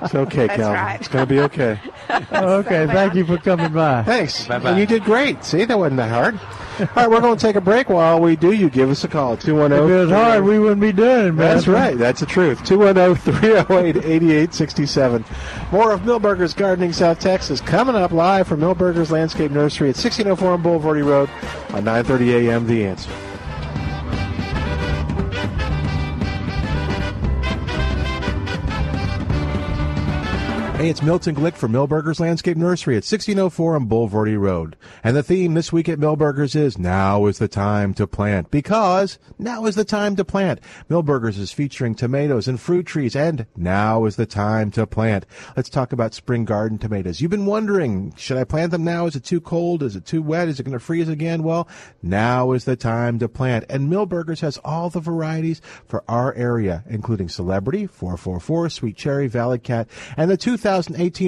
It's okay, Calvin. Right. It's going to be okay. Okay, thank you for coming by. Thanks. Bye-bye. And you did great. See, that wasn't that hard. All right, we're going to take a break. While we do, you give us a call. 210. If it was hard, we wouldn't be doing it, man. That's right. That's the truth. 210-308-8867. More of Milberger's Gardening South Texas coming up live from Milberger's Landscape Nursery at 1604 on Boulevardy Road on 9:30 a.m. The Answer. Hey, it's Milton Glick from Milberger's Landscape Nursery at 1604 on Boulevardy Road. And the theme this week at Milberger's is, now is the time to plant. Because now is the time to plant. Milberger's is featuring tomatoes and fruit trees, and now is the time to plant. Let's talk about spring garden tomatoes. You've been wondering, should I plant them now? Is it too cold? Is it too wet? Is it going to freeze again? Well, now is the time to plant. And Milberger's has all the varieties for our area, including Celebrity, 444, Sweet Cherry, Valley Cat, and the 2018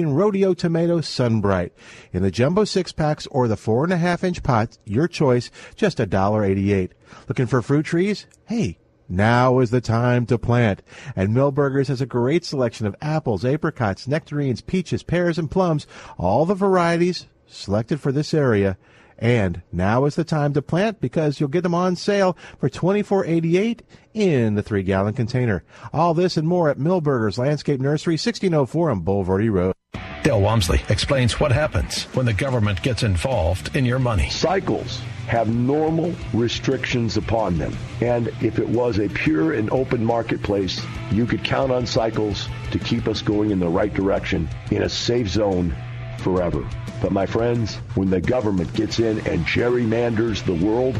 Rodeo Tomato Sunbright. In the jumbo 6-packs or the 4.5-inch pots, your choice, just $1.88. Looking for fruit trees? Hey, now is the time to plant. And Milberger's has a great selection of apples, apricots, nectarines, peaches, pears, and plums, all the varieties selected for this area. And now is the time to plant because you'll get them on sale for $24.88 in the 3-gallon container. All this and more at Milberger's Landscape Nursery, 1604 on Boulevardy Road. Dale Walmsley explains what happens when the government gets involved in your money. Cycles have normal restrictions upon them. And if it was a pure and open marketplace, you could count on cycles to keep us going in the right direction in a safe zone forever. But my friends, when the government gets in and gerrymanders the world,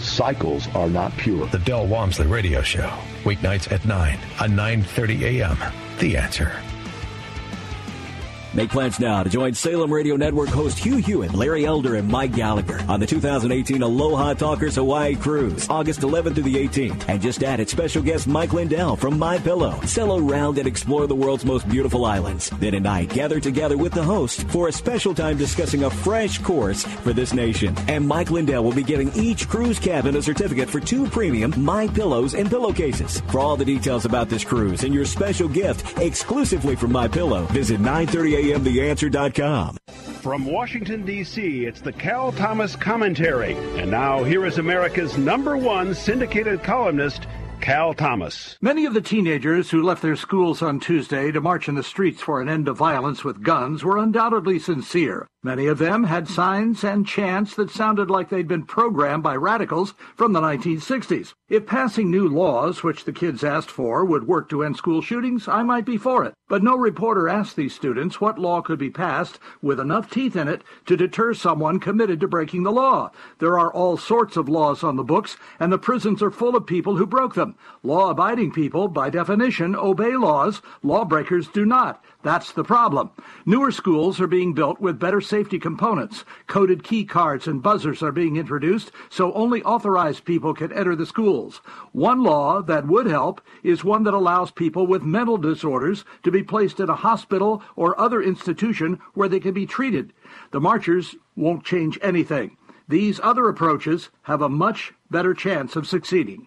cycles are not pure. The Del Walmsley Radio Show, weeknights at 9 on 9:30 a.m. The Answer. Make plans now to join Salem Radio Network host Hugh Hewitt, Larry Elder, and Mike Gallagher on the 2018 Aloha Talkers Hawaii Cruise, August 11th through the 18th. And just added special guest Mike Lindell from MyPillow. Sail around and explore the world's most beautiful islands. Then tonight, gather together with the host for a special time discussing a fresh course for this nation. And Mike Lindell will be giving each cruise cabin a certificate for 2 premium MyPillows and pillowcases. For all the details about this cruise and your special gift exclusively from MyPillow, visit 9:30 a.m. TheAnswer.com. From Washington, D.C., it's the Cal Thomas Commentary. And now, here is America's #1 syndicated columnist, Cal Thomas. Many of the teenagers who left their schools on Tuesday to march in the streets for an end to violence with guns were undoubtedly sincere. Many of them had signs and chants that sounded like they'd been programmed by radicals from the 1960s. If passing new laws, which the kids asked for, would work to end school shootings, I might be for it. But no reporter asked these students what law could be passed with enough teeth in it to deter someone committed to breaking the law. There are all sorts of laws on the books, and the prisons are full of people who broke them. Law-abiding people, by definition, obey laws. Lawbreakers do not. That's the problem. Newer schools are being built with better safety components. Coded key cards and buzzers are being introduced, so only authorized people can enter the schools. One law that would help is one that allows people with mental disorders to be placed in a hospital or other institution where they can be treated. The marchers won't change anything. These other approaches have a much better chance of succeeding.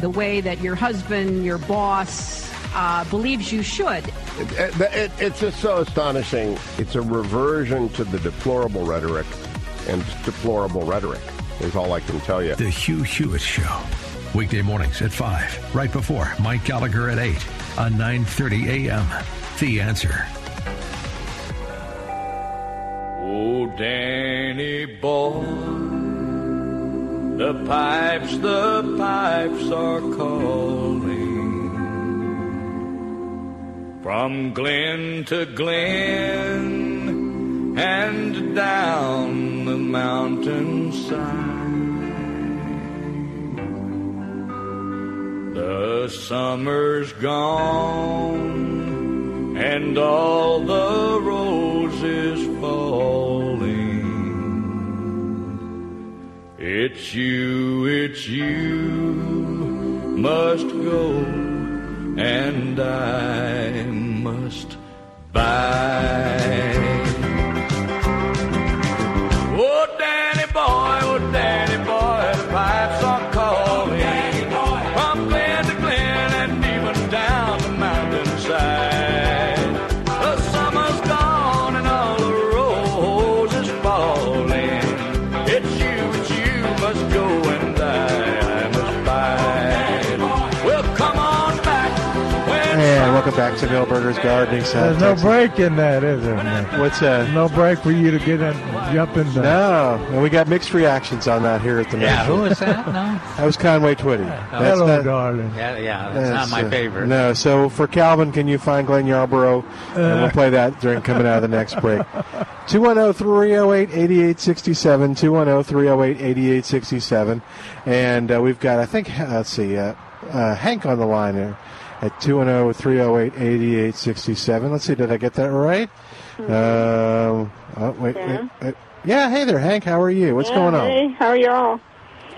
the way that your husband, your boss, believes you should. It's just so astonishing. It's a reversion to the deplorable rhetoric and deplorable rhetoric is all I can tell you. The Hugh Hewitt Show. Weekday mornings at 5, right before Mike Gallagher at 8 on 9:30 a.m. The Answer. Oh, Danny boy, the pipes are calling. From glen to glen and down the mountainside. The summer's gone and all the roses falling. It's you must go, and I must buy. Oh Danny boy, the pipes are calling. From glen to glen and even down the mountainside. The summer's gone and all the roses falling. It's you must go and die, I must buy. Well, come on back. And welcome back to Milberger's Gardening Center. There's no break in that, is there? What's that? No break for you to get in, jump in there. No, and we got mixed reactions on that here at the Nation. Who was that? No, that was Conway Twitty. Hello, not, darling. Yeah, that's not my favorite. No, so for Calvin, can you find Glenn Yarborough? And we'll play that during coming out of the next break. 210-308-8867, 210-308-8867. And we've got, I think, let's see, Hank on the line there at 210-308-8867. Let's see, did I get that right? Wait. Yeah, hey there, Hank. How are you? What's going on? Hey, how are y'all?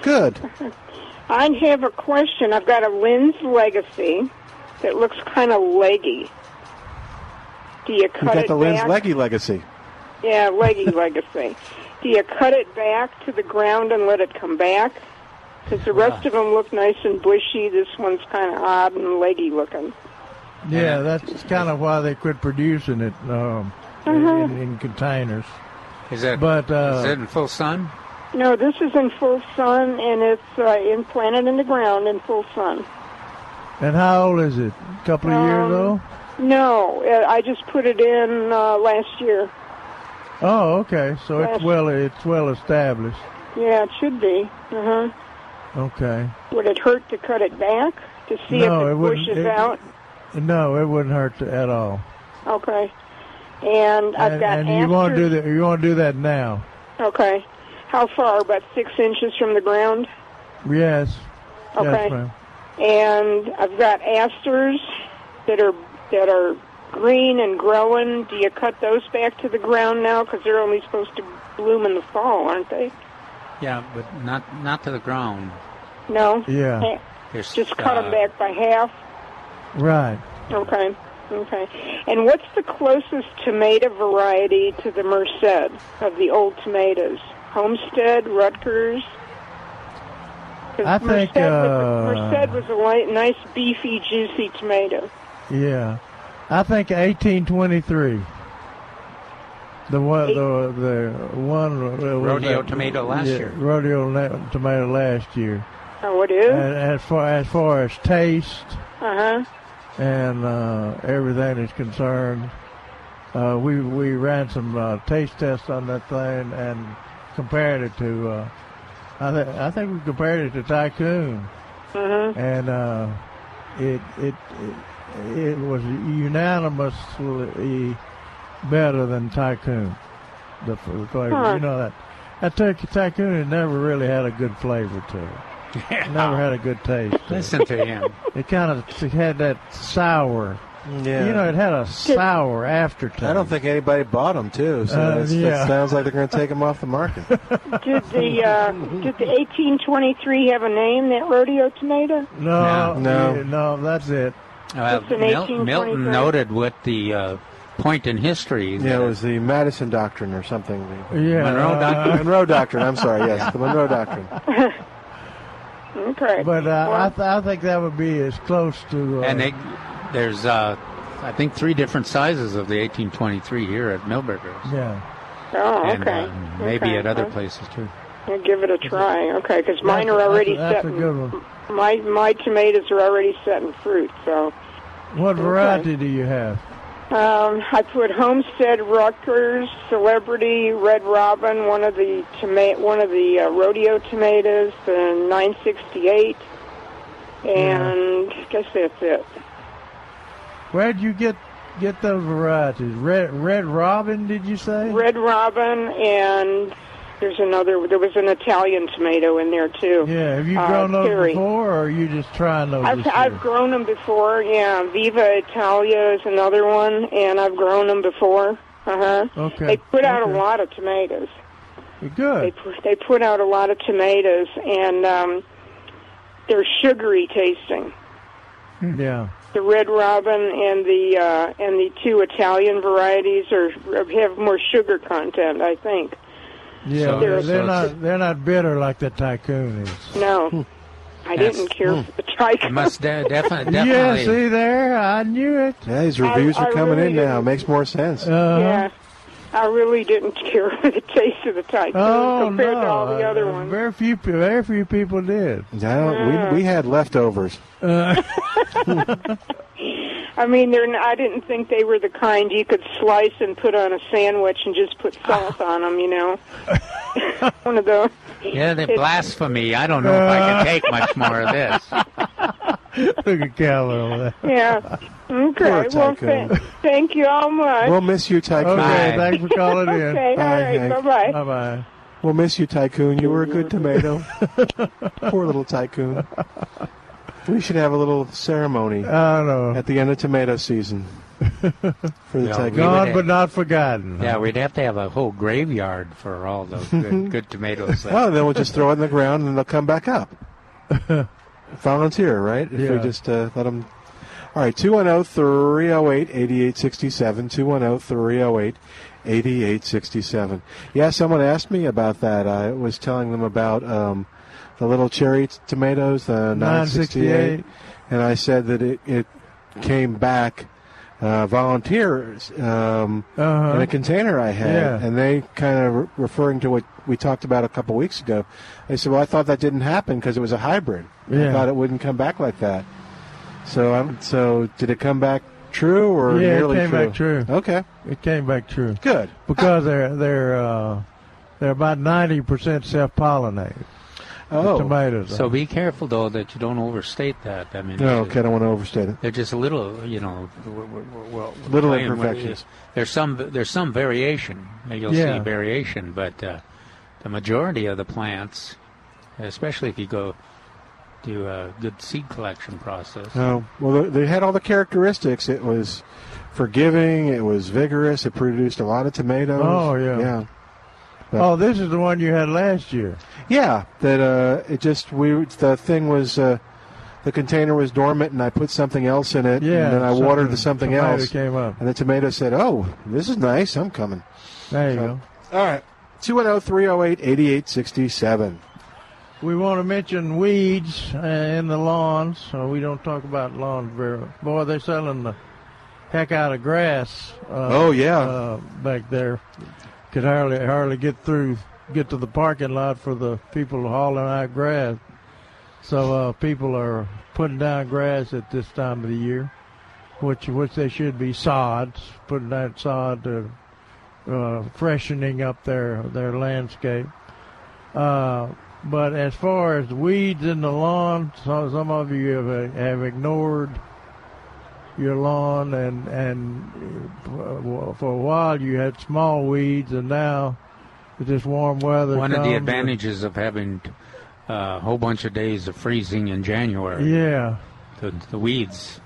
Good. I have a question. I've got a Lynn's Legacy that looks kind of leggy. Do you cut it back? You got the Lynn's Leggy Legacy. Yeah, Leggy Legacy. Do you cut it back to the ground and let it come back? Because the rest of them look nice and bushy. This one's kind of odd and leggy looking. Yeah, that's kind of why they quit producing it. In containers. Is that in full sun? No, this is in full sun, and it's implanted in the ground in full sun. And how old is it? A couple of years old? No, I just put it in last year. Oh, okay. So it's well established. Yeah, it should be. Okay. Would it hurt to cut it back to see if it pushes out? No, it wouldn't hurt at all. Okay. And I've got. And you want to do that now? Okay. How far? About 6 inches from the ground. Yes. Okay. Yes, and I've got asters that are green and growing. Do you cut those back to the ground now? Because they're only supposed to bloom in the fall, aren't they? Yeah, but not to the ground. No. Yeah. Just cut them back by half. Right. Okay. Okay. And what's the closest tomato variety to the Merced of the old tomatoes? Homestead, Rutgers? I think... Merced was a nice, beefy, juicy tomato. Yeah. I think 1823. Rodeo tomato last year. Rodeo tomato last year. Oh, it is? And as far as taste... Uh-huh. And everything is concerned, we ran some taste tests on that thing and compared it to, I think we compared it to Tycoon, and it was unanimously better than Tycoon. The flavor, you know that Tycoon never really had a good flavor to it. Yeah. Never had a good taste. Listen to him. It kind of had that sour. Yeah. You know, it had a sour aftertaste. I don't think anybody bought them, too. So that sounds like they're going to take them off the market. Did the 1823 have a name, that rodeo tomato? No, that's it. Milton noted what the... point in history. Yeah, it was the Madison Doctrine or something. Monroe Doctrine. I'm sorry, yes, the Monroe Doctrine. Okay. But I think that would be as close to... and there's, I think, 3 different sizes of the 1823 here at Milberger's. Yeah. Oh, okay. And maybe at other places, too. I'll give it a try. Okay, because mine are already set. That's a good one. My tomatoes are already set in fruit, so. What variety do you have? I put Homestead, Rutgers, Celebrity, Red Robin, one of the rodeo tomatoes, and 968, and I guess that's it. Where'd you get those varieties? Red Robin, did you say? Red Robin, and there's another. There was an Italian tomato in there too. Yeah, have you grown those before, or are you just trying those? I've grown them before. Yeah, Viva Italia is another one, and I've grown them before. Uh huh. Okay. They put out a lot of tomatoes. Good. They put out a lot of tomatoes, and they're sugary tasting. Yeah. The Red Robin and the two Italian varieties have more sugar content, I think. Yeah, so they're not bitter like the Tycoon is. No, I didn't care for the Tycoon. Must definitely. Yeah, see there, I knew it. Yeah, these reviews are coming really in now. Makes more sense. Yeah, I really didn't care for the taste of the Tycoon compared to all the other ones. Very few people did. No, we had leftovers. I mean, I didn't think they were the kind you could slice and put on a sandwich and just put salt on them, you know. One of those. Yeah, they blasphemy. I don't know if I can take much more of this. Look at Calvin over there. Yeah. Okay. Well, thank you all much. We'll miss you, Tycoon. Okay, thanks for calling in. Okay, all right, bye-bye. Bye-bye. We'll miss you, Tycoon. You were a good tomato. Poor little Tycoon. We should have a little ceremony at the end of tomato season for the Tycoon. Gone but not forgotten. Yeah, we'd have to have a whole graveyard for all those good tomatoes. Well, then we'll just throw it in the ground and they'll come back up. Volunteer, right? If we just let them. All right, 210-308-8867, 210-308-8867. Yeah, someone asked me about that. I was telling them about the little cherry tomatoes, the 968, and I said that it came back volunteers in a container I had, and they kind of referring to what we talked about a couple weeks ago. They said, well, I thought that didn't happen because it was a hybrid. I thought it wouldn't come back like that. So did it come back true or nearly true? Yeah, it came back true. Okay. It came back true. Good. Because they're about 90% self-pollinated. Oh, tomatoes. So be careful, though, that you don't overstate that. I mean, I don't want to overstate it. They're just a little, little imperfections. There's some variation. You'll see variation, but the majority of the plants, especially if you go to a good seed collection process. Oh, well, they had all the characteristics. It was forgiving. It was vigorous. It produced a lot of tomatoes. Oh, yeah. Yeah. But, this is the one you had last year. Yeah, that the thing was the container was dormant, and I put something else in it, and then I watered something else. Came up. And the tomato said, "Oh, this is nice. I'm coming." There you go. All right, 210-308-8867. We want to mention weeds in the lawns. We don't talk about lawns very much. Boy, they're selling the heck out of grass. Back there. Could hardly get to the parking lot for the people hauling out grass. So people are putting down grass at this time of the year, which they should be putting down sod to freshening up their landscape. But as far as weeds in the lawn, some of you have ignored your lawn, and for a while you had small weeds, and now with this warm weather, one of the advantages of having a whole bunch of days of freezing in January, the weeds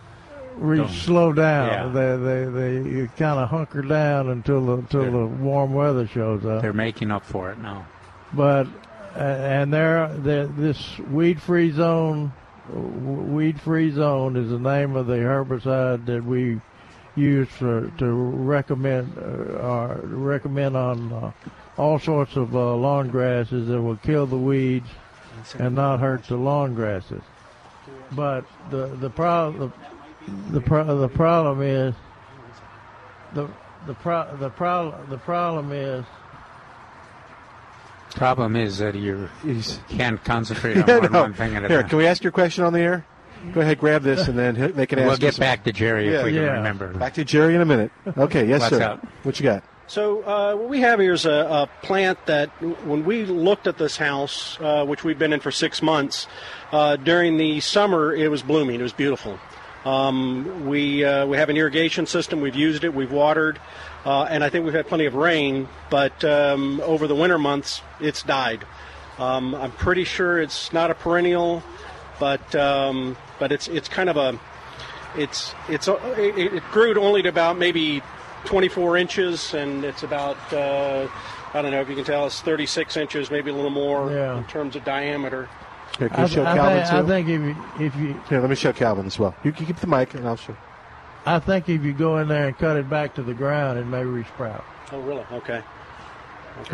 slow down. They kind of hunker down until the warm weather shows up. They're making up for it now, but and this weed-free zone. Weed Free Zone is the name of the herbicide that we use to recommend on all sorts of lawn grasses that will kill the weeds and not hurt the lawn grasses. But the problem is Problem is that you can't concentrate on one thing at a time. Here, can we ask your question on the air? Go ahead, grab this, and then they can ask. We'll get back to Jerry if we can remember. Back to Jerry in a minute. Okay, yes, sir. Out. What you got? So what we have here is a plant that when we looked at this house, which we've been in for 6 months, during the summer it was blooming. It was beautiful. We have an irrigation system. We've used it. We've watered. And I think we've had plenty of rain. But over the winter months, it's died. I'm pretty sure it's not a perennial, but it's kind of a it grew to only to about maybe 24 inches, and it's about, I don't know if you can tell, it's 36 inches, maybe a little more in terms of diameter. Okay, can you show Calvin too? I think if you Here, let me show Calvin as well. You can keep the mic, and I'll show. I think if you go in there and cut it back to the ground, it may resprout. Oh, really? Okay.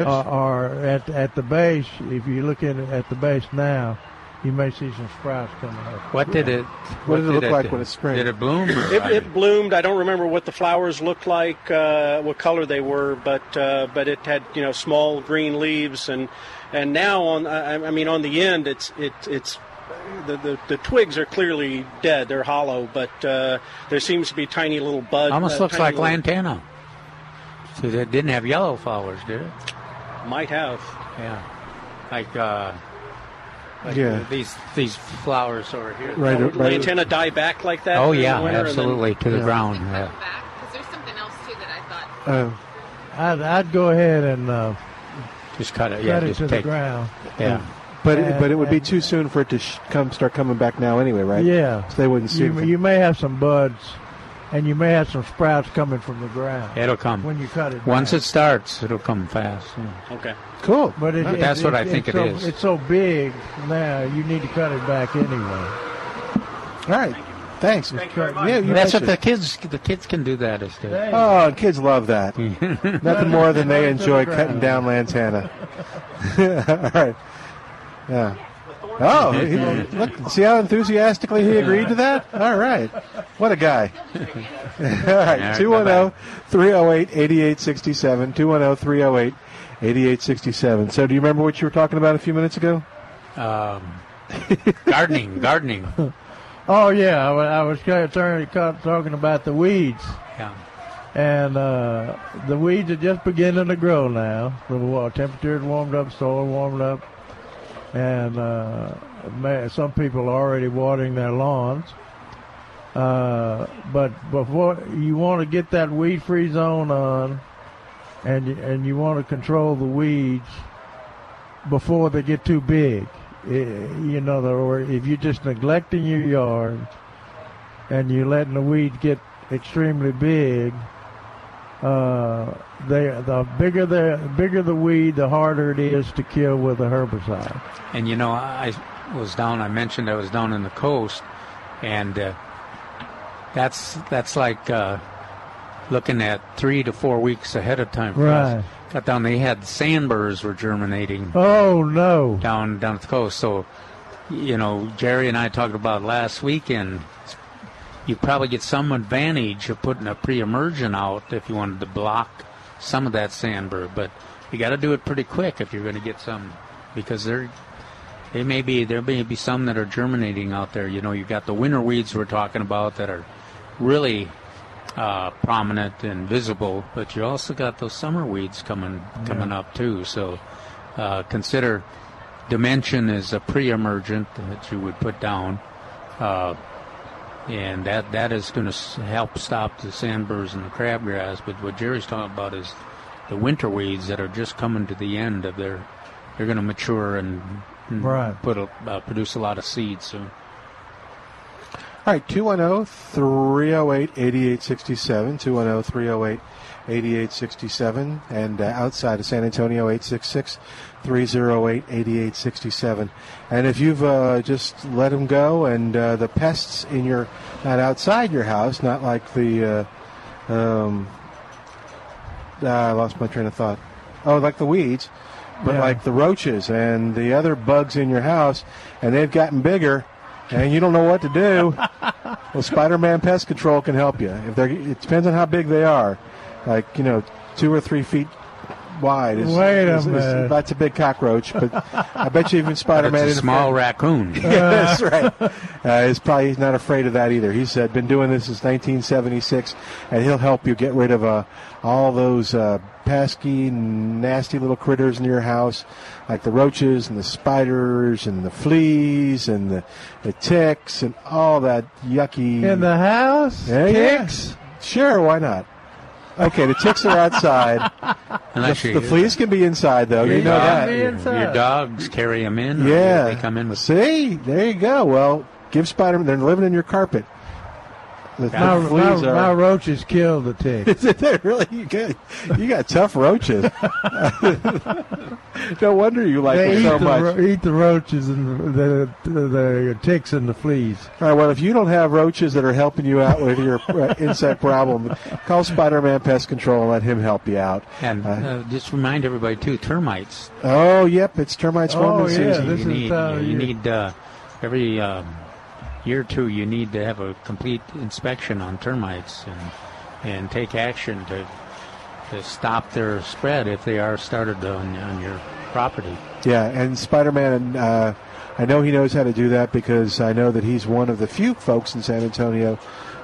Or at the base, if you look at the base now, you may see some sprouts coming up. What did it look like when it spring? Did it bloom? It bloomed. I don't remember what the flowers looked like, what color they were, but it had small green leaves, and now on the end it's the twigs are clearly dead. They're hollow, but there seems to be tiny little buds. Almost looks like lantana. So that didn't have yellow flowers, did it? Might have. Yeah, like. These flowers over here. Right, so right. Lantana die back like that? Oh, yeah, absolutely, to the ground. Because there's something else, too, that I thought. I'd go ahead and just cut it to the ground. Yeah. But it would be too soon for it to start coming back now anyway, right? Yeah. So they wouldn't see it. You may have some buds, and you may have some sprouts coming from the ground. It'll come. When you cut it. Once it starts, it'll come fast. Yeah. Okay. Cool. But that's what I think it is. It's so big now, you need to cut it back anyway. All right. Thanks. Thank you very much. Yeah, that's what the kids can do that instead. Oh, kids love that. Nothing more than they enjoy cutting down lantana. All right. Yeah. Oh, look! See how enthusiastically he agreed to that? All right. What a guy. All right, 210-308-8867, 210-308-8867. So do you remember what you were talking about a few minutes ago? Gardening. Oh, yeah. I was talking about the weeds. Yeah. And the weeds are just beginning to grow now. The temperature has warmed up, soil warmed up. And some people are already watering their lawns. But before you want to get that weed-free zone on, and you want to control the weeds before they get too big. Or if you're just neglecting your yard and you're letting the weeds get extremely big, the bigger the weed, the harder it is to kill with a herbicide. And I mentioned I was down in the coast, and that's like looking at 3 to 4 weeks ahead of time. Right. Got down. They had sandburrs were germinating. Oh no. Down at the coast. So, Jerry and I talked about last weekend. You probably get some advantage of putting a pre-emergent out if you wanted to block some of that sandburr, but you got to do it pretty quick if you're going to get some, because there may be some that are germinating out there. You've got the winter weeds we're talking about that are really prominent and visible, but you also got those summer weeds coming up too. So consider dimension as a pre-emergent that you would put down. And that is going to help stop the sandburrs and the crabgrass. But what Jerry's talking about is the winter weeds that are just coming to the end of their. They're going to mature and right. Produce a lot of seeds soon. All right, 210-308-8867, 210-308-8867, and outside of San Antonio, 866-308-8867. And if you've just let them go, and the pests in your, not outside your house, not like the, I lost my train of thought. Oh, like the weeds, but like the roaches and the other bugs in your house, and they've gotten bigger, and you don't know what to do. Well, Spider-Man Pest Control can help you. It depends on how big they are. Like, 2 or 3 feet wide. Wait a minute. That's a big cockroach, but I bet you even Spider-Man... It's a small raccoon. Yeah, that's right. He's probably not afraid of that either. He's been doing this since 1976, and he'll help you get rid of all those pesky, nasty little critters in your house, like the roaches and the spiders and the fleas and the ticks and all that yucky... In the house? Ticks? Yeah. Sure, why not? Okay, the ticks are outside. The fleas can be inside, though. You know that. Your dogs carry them in. Yeah. They come in with. See, there you go. Well, give Spider-Man. They're living in your carpet. My roaches kill the ticks. They're really good. You got tough roaches. No wonder you like them so much. They eat the roaches and the ticks and the fleas. All right, well, if you don't have roaches that are helping you out with your insect problem, call Spider-Man Pest Control and let him help you out. And just remind everybody, too, termites. Oh, yep, it's termites warming season. Year two, you need to have a complete inspection on termites and take action to stop their spread if they are started on your property. Yeah, and Spider-Man, I know he knows how to do that because I know that he's one of the few folks in San Antonio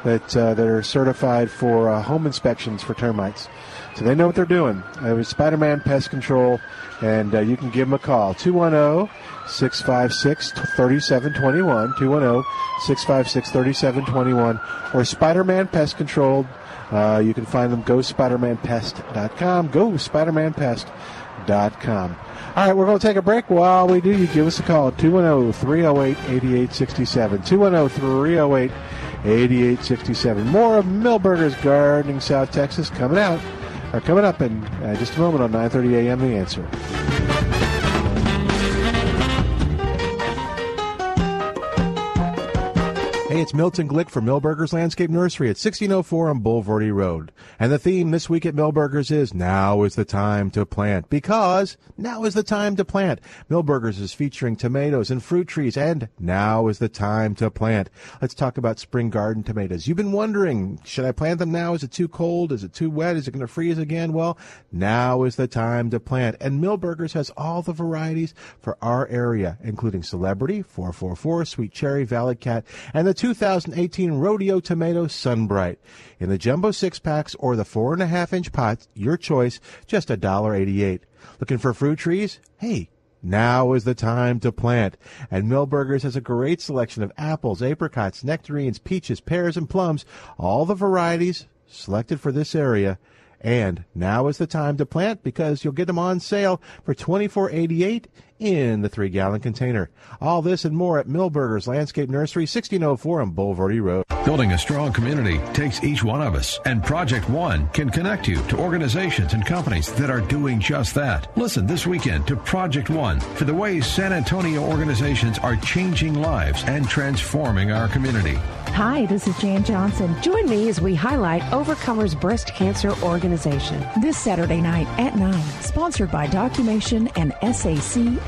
that are certified for home inspections for termites. So they know what they're doing. It was Spider-Man Pest Control, and you can give them a call, 210-656-3721, 210-656-3721, or Spider-Man Pest Control. You can find them, go SpidermanPest.com, go SpidermanPest.com. All right, we're going to take a break. While we do, you give us a call at 210-308-8867, 210-308-8867. More of Milberger's Gardening South Texas coming up in just a moment on 9:30 a.m. The Answer. Hey, it's Milton Glick from Milberger's Landscape Nursery at 1604 on Boulevardy Road. And the theme this week at Milberger's is, now is the time to plant. Because now is the time to plant. Milberger's is featuring tomatoes and fruit trees, and now is the time to plant. Let's talk about spring garden tomatoes. You've been wondering, should I plant them now? Is it too cold? Is it too wet? Is it going to freeze again? Well, now is the time to plant. And Milberger's has all the varieties for our area, including Celebrity, 444, Sweet Cherry, Valley Cat, and the 2018 Rodeo Tomato Sunbright. In the jumbo 6-packs or the 4.5-inch pots, your choice, just $1.88. Looking for fruit trees? Hey, now is the time to plant. And Milberger's has a great selection of apples, apricots, nectarines, peaches, pears, and plums, all the varieties selected for this area. And now is the time to plant because you'll get them on sale for $24.88 in the 3-gallon container. All this and more at Milberger's Landscape Nursery, 1604 on Boulevardy Road. Building a strong community takes each one of us, and Project One can connect you to organizations and companies that are doing just that. Listen this weekend to Project One for the ways San Antonio organizations are changing lives and transforming our community. Hi, this is Jan Johnson. Join me as we highlight Overcomers Breast Cancer Organization this Saturday night at 9, sponsored by Documation and SACLF.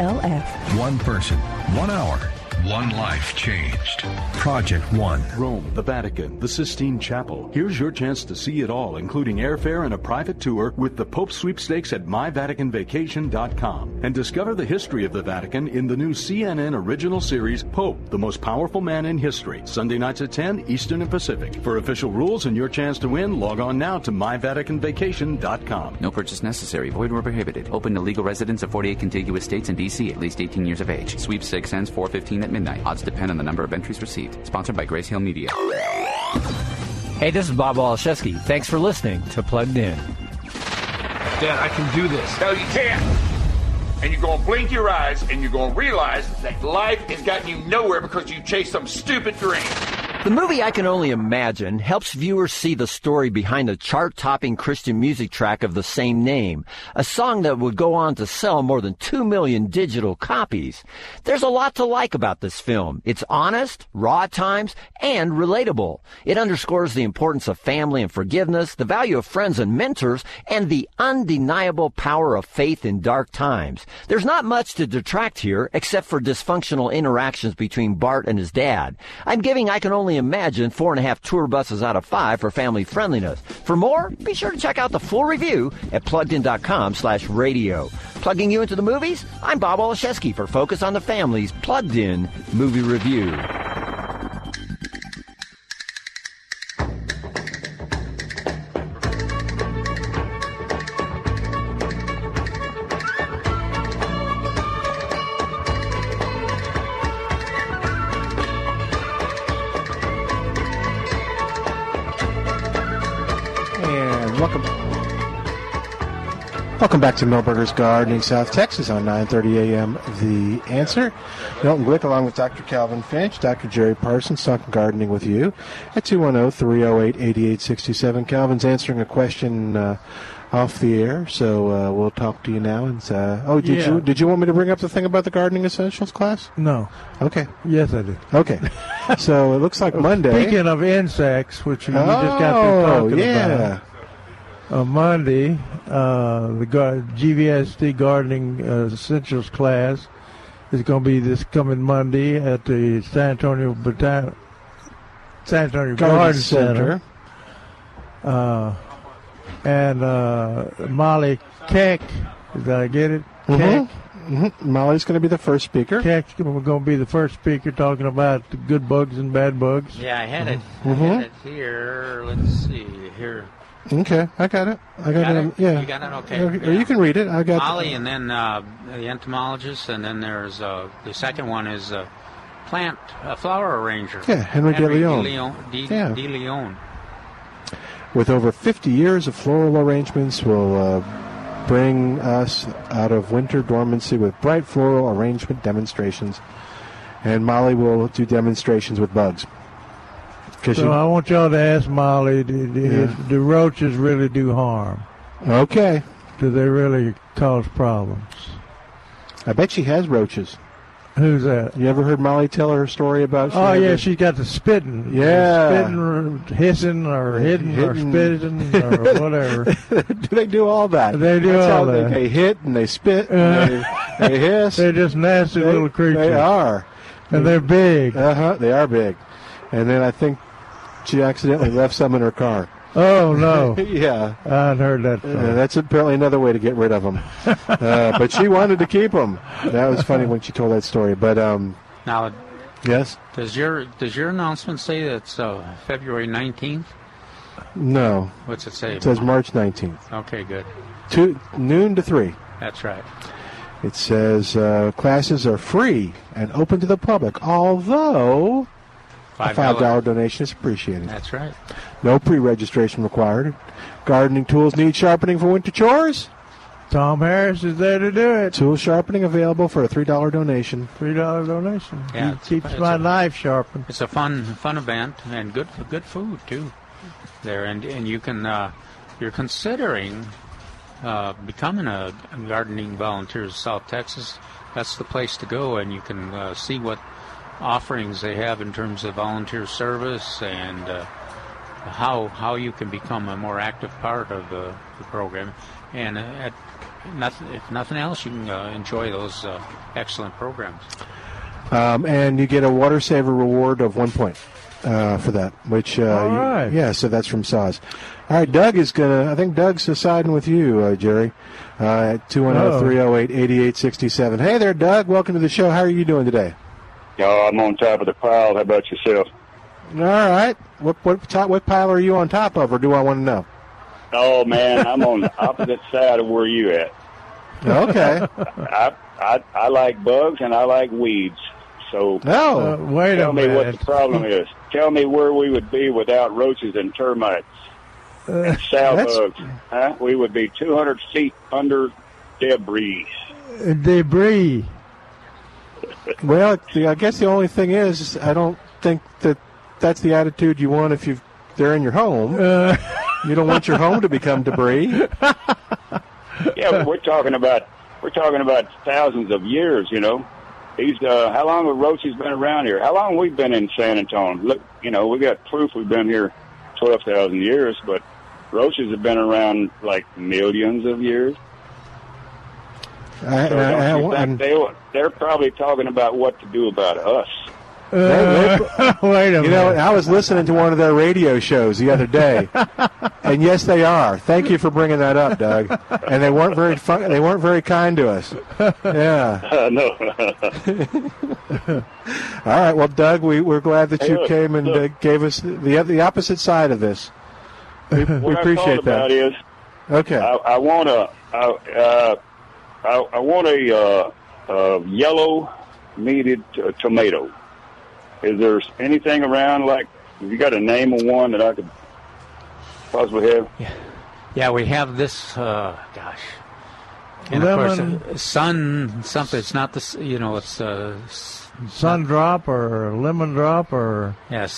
One person, 1 hour. One life changed. Project One. Rome, the Vatican, the Sistine Chapel. Here's your chance to see it all, including airfare and a private tour with the Pope Sweepstakes at MyVaticanVacation.com. And discover the history of the Vatican in the new CNN original series, Pope, the Most Powerful Man in History. Sunday nights at 10, Eastern and Pacific. For official rules and your chance to win, log on now to MyVaticanVacation.com. No purchase necessary. Void where prohibited. Open to legal residents of 48 contiguous states and D.C. at least 18 years of age. Sweepstakes ends 4/15 at midnight. Odds depend on the number of entries received. Sponsored by Grace Hill Media. Hey, this is Bob Olszewski. Thanks for listening to Plugged In. Dad, I can do this. No, you can't. And you're going to blink your eyes and you're going to realize that life has gotten you nowhere because you chased some stupid dream. The movie I Can Only Imagine helps viewers see the story behind the chart-topping Christian music track of the same name, a song that would go on to sell more than 2 million digital copies. There's a lot to like about this film. It's honest, raw at times, and relatable. It underscores the importance of family and forgiveness, the value of friends and mentors, and the undeniable power of faith in dark times. There's not much to detract here, except for dysfunctional interactions between Bart and his dad. I'm giving I Can Only only imagine 4.5 tour buses out of 5 for family friendliness. For more, be sure to check out the full review at PluggedIn.com/radio. Plugging you into the movies, I'm Bob Olszewski for Focus on the Family's Plugged In Movie Review. Welcome back to Milberger's Gardening, South Texas, on 9:30 a.m. The Answer. Milton Glick, along with Dr. Calvin Finch, Dr. Jerry Parsons, talking gardening with you at 210-308-8867. Calvin's answering a question off the air, so we'll talk to you now. And did you want me to bring up the thing about the gardening essentials class? No. Okay. Yes, I did. Okay. So it looks like Monday. Speaking of insects, which we just got through talking about. On Monday, the GVSD Gardening Essentials class is going to be this coming Monday at the San Antonio Garden Center. Molly Keck, did I get it? Keck? Mm-hmm. Molly's going to be the first speaker. Keck's going to be the first speaker talking about the good bugs and bad bugs. Yeah, I had it. Mm-hmm. I had it here. Let's see here. Okay, I got it. I got it. Yeah, you got it. Okay, or you can read it. I got Molly, and then the entomologist, and then there's the second one is flower arranger. Yeah, Henry De Leon. With over 50 years of floral arrangements, will bring us out of winter dormancy with bright floral arrangement demonstrations, and Molly will do demonstrations with bugs. So I want y'all to ask Molly, do roaches really do harm? Okay. Do they really cause problems? I bet she has roaches. Who's that? You ever heard Molly tell her story about? Oh, yeah, she's got the spitting. Yeah. Spitting or hissing or hitting or spitting or whatever. They do all that. They do all that. They hit and they spit and they hiss. They're just nasty little creatures. They are. And they're big. Uh-huh, they are big. And then I think she accidentally left some in her car. Oh, no. Yeah. I'd heard that. That's apparently another way to get rid of them. But she wanted to keep them. That was funny when she told that story. But now, yes? Does your announcement say that's February 19th? No. What's it say? It says March 19th. Okay, good. Noon to 3. That's right. It says classes are free and open to the public, although... A $5 donation is appreciated. That's right. No pre-registration required. Gardening tools need sharpening for winter chores. Tom Harris is there to do it. Tool sharpening available for a $3 donation. $3 donation. Yeah, keeps my knife sharpened. It's a fun event and good food too. There and you can you're considering becoming a gardening volunteer in South Texas. That's the place to go, and you can see what offerings they have in terms of volunteer service and how you can become a more active part of the program. And if nothing else, you can enjoy those excellent programs. And you get a water saver reward of 1 point for that. Which all right. So that's from Saz. All right, Doug is gonna. I think Doug's siding with you, Jerry, at 210-308-8867. Hey there, Doug. Welcome to the show. How are you doing today? Oh, I'm on top of the pile. How about yourself? All right. What pile are you on top of, or do I want to know? Oh, man, I'm on the opposite side of where you at. Okay. I like bugs, and I like weeds. So wait a minute. What the problem is. Tell me where we would be without roaches and termites and sow bugs. Huh? We would be 200 feet under debris. Debris. Well, I guess the only thing is, I don't think that's the attitude you want if they're in your home. You don't want your home to become debris. Yeah, but we're talking about thousands of years. You know, these how long have roaches been around here? How long we've been in San Antonio? Look, you know, we got proof we've been here 12,000 years, but roaches have been around like millions of years. So they're probably talking about what to do about us. Wait a minute. You know, I was listening to one of their radio shows the other day, and yes, they are. Thank you for bringing that up, Doug. And they weren't very they weren't very kind to us. Yeah. No. All right. Well, Doug, we're glad that you came and gave us the opposite side of this. We appreciate that. What I thought about is, okay. I want a yellow meated tomato. Is there anything around, like, have you got a name of one that I could possibly have? Yeah, we have this, and lemon. Of course, sun something. It's not this, you know, it's sun drop or lemon drop or. Yes,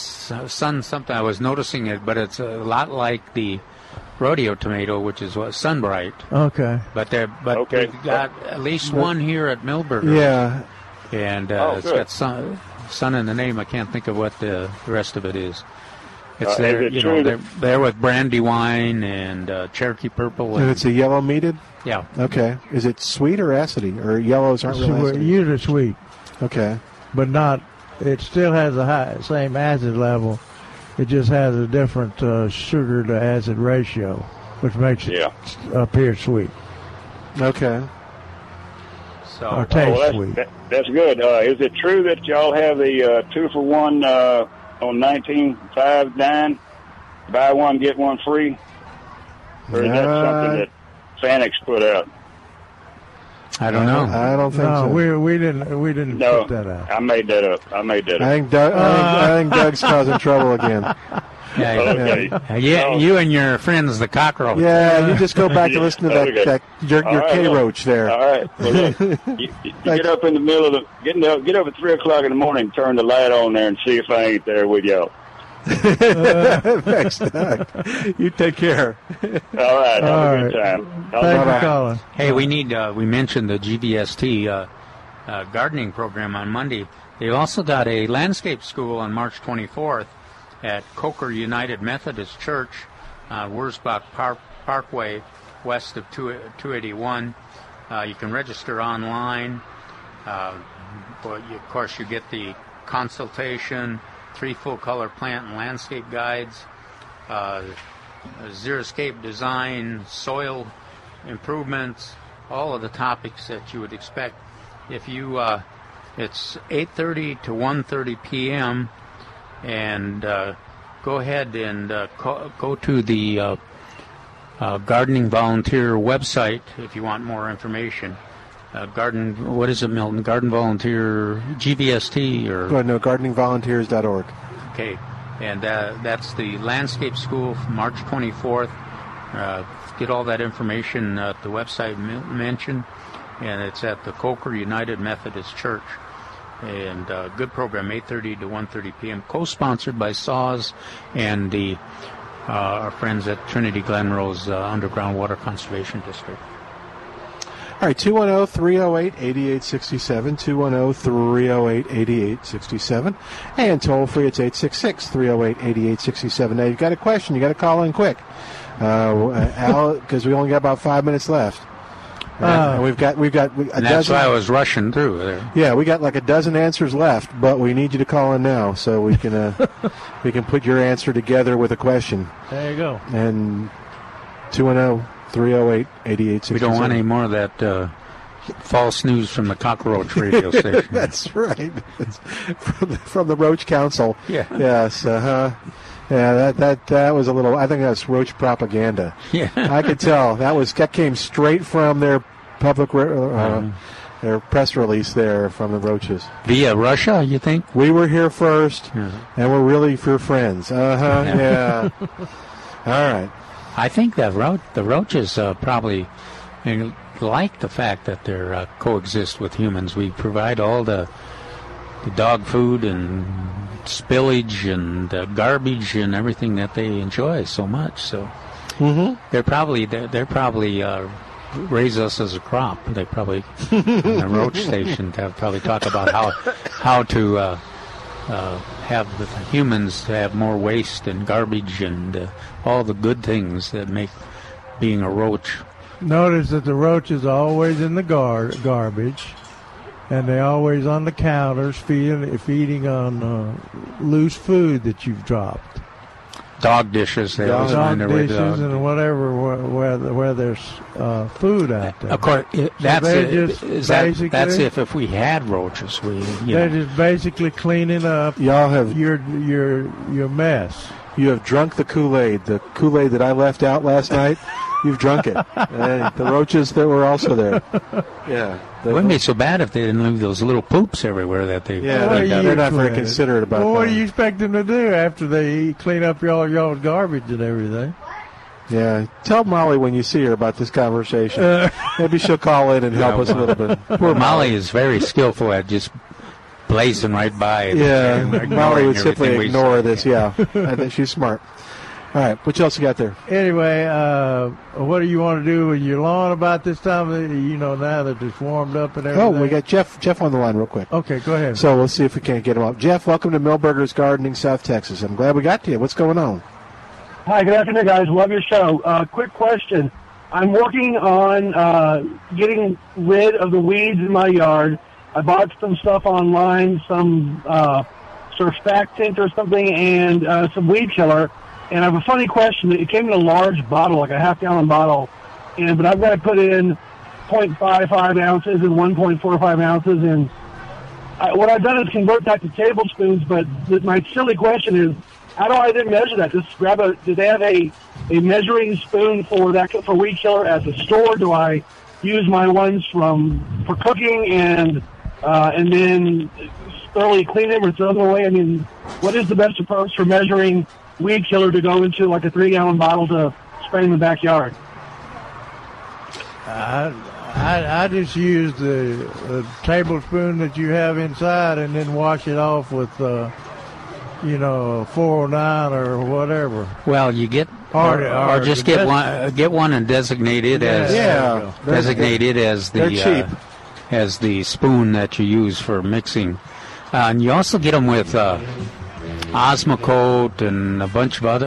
sun something. I was noticing it, but it's a lot like the Rodeo Tomato, which is what Sunbright. Okay. But we've got at least one here at Milberger. Yeah. And it's got sun in the name. I can't think of what the rest of it is. It's there, you know. They're with brandywine and Cherokee purple. And it's a yellow meated. Yeah. Okay. Is it sweet or acidy? Or yellows aren't really acidy? Usually sweet. Okay. But not. It still has the same acid level. It just has a different sugar to acid ratio, which makes it appear sweet. Okay. Or taste sweet. That's good. Is it true that y'all have the 2-for-1 on 19.59? Buy one, get one free? Or is that something that Fanix put out? I don't know. I don't think so. We didn't put that out. I made that up. I think Doug's causing trouble again. You and your friends, the cockroach. Yeah, you just go back and listen to your K-Roach there. All right. Well, look, you get up in the middle of get up at 3 o'clock in the morning, turn the light on there, and see if I ain't there with y'all. Thanks, Doug. You take care. All right. Have a good time. Thanks for calling. Hey, we need, we mentioned the GBST gardening program on Monday. They've also got a landscape school on March 24th. At Coker United Methodist Church on Wurzbach Parkway, west of 281. You can register online. Of course, you get the consultation, 3 full-color plant and landscape guides, xeriscape design, soil improvements, all of the topics that you would expect. If you, it's 8:30 to 1:30 p.m., and go ahead and go to the gardening volunteer website if you want more information. What is it, Milton? Garden Volunteer, GVST, or? Oh, no, gardeningvolunteers.org. Okay, and that's the landscape school, March 24th. Get all that information at the website Milton mentioned, and it's at the Coker United Methodist Church. And good program, 8:30 to 1:30 p.m., co-sponsored by SAWS and the our friends at Trinity Glen Rose Underground Water Conservation District. All right, 210-308-8867, 210-308-8867. And toll-free, it's 866-308-8867. Now, you've got a question. You've got to call in quick, Al, because we only got about 5 minutes left. And we've got a dozen. That's why I was rushing through there. Yeah, we got like a dozen answers left, but we need you to call in now so we can we can put your answer together with a question. There you go. And 210-308-8867. We don't want any more of that false news from the cockroach radio station. That's right. It's from the Roach Council. Yeah. Yes. Yeah, that was a little. I think that's roach propaganda. Yeah, I could tell that came straight from their public their press release there from the roaches via Russia. You think we were here first, and we're really your friends? Yeah. All right. I think that the roaches probably like the fact that they're coexist with humans. We provide all the dog food and spillage and garbage and everything that they enjoy so much. So they're probably raise us as a crop. They probably in the roach station have probably talked about how to have the humans have more waste and garbage and all the good things that make being a roach. Notice that the roach is always in the garbage. And they always on the counters feeding on loose food that you've dropped. Dog dishes. They always find their way to dog dishes and whatever where there's food out there. Of course, that's if we had roaches, they're just basically cleaning up. Y'all have your mess. You have drunk the Kool-Aid. The Kool-Aid that I left out last night, you've drunk it. And the roaches that were also there. Yeah. It wouldn't be so bad if they didn't leave those little poops everywhere that they... Yeah, they're not very considerate about that. What do you expect them to do after they clean up all y'all's garbage and everything? Yeah. Tell Molly when you see her about this conversation. Maybe she'll call in and help us a little bit. Poor Molly is very skillful at just... blazing right by. Yeah, Molly would simply ignore this. Yeah, I think she's smart. All right, what else you got there? Anyway, what do you want to do with your lawn about this time? You know, now that it's warmed up and everything. Oh, we got Jeff on the line real quick. Okay, go ahead. So we'll see if we can't get him up. Jeff, welcome to Milberger's Gardening, South Texas. I'm glad we got to you. What's going on? Hi, good afternoon, guys. Love your show. Quick question. I'm working on getting rid of the weeds in my yard. I bought some stuff online, some surfactant or something, and some weed killer. And I have a funny question. It came in a large bottle, like a half-gallon bottle, but I've got to put in 0.55 ounces and 1.45 ounces. And what I've done is convert that to tablespoons, but my silly question is, how do I then measure that? Just grab do they have a measuring spoon for weed killer at the store? Do I use my ones for cooking and then thoroughly clean them, or the other way? I mean, what is the best approach for measuring weed killer to go into like a 3-gallon bottle to spray in the backyard? I just use the tablespoon that you have inside and then wash it off with, 409 or whatever. Well, you get... Or just get one and designate it as as the spoon that you use for mixing, and you also get them with Osmocote and a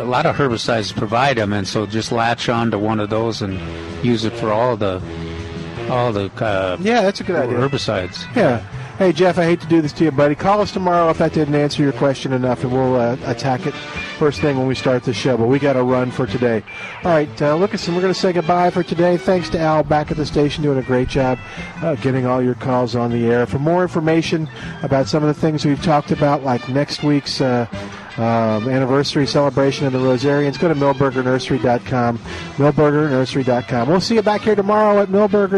lot of herbicides provide them, and so just latch on to one of those and use it for all the that's a good idea. Herbicides. Yeah. Hey Jeff, I hate to do this to you, buddy. Call us tomorrow if that didn't answer your question enough, and we'll attack it first thing when we start the show. But we got to run for today. All right, Lucas, we're going to say goodbye for today. Thanks to Al back at the station, doing a great job getting all your calls on the air. For more information about some of the things we've talked about, like next week's anniversary celebration of the Rosarians, go to MilbergerNursery.com. MilbergerNursery.com. We'll see you back here tomorrow at Milberger.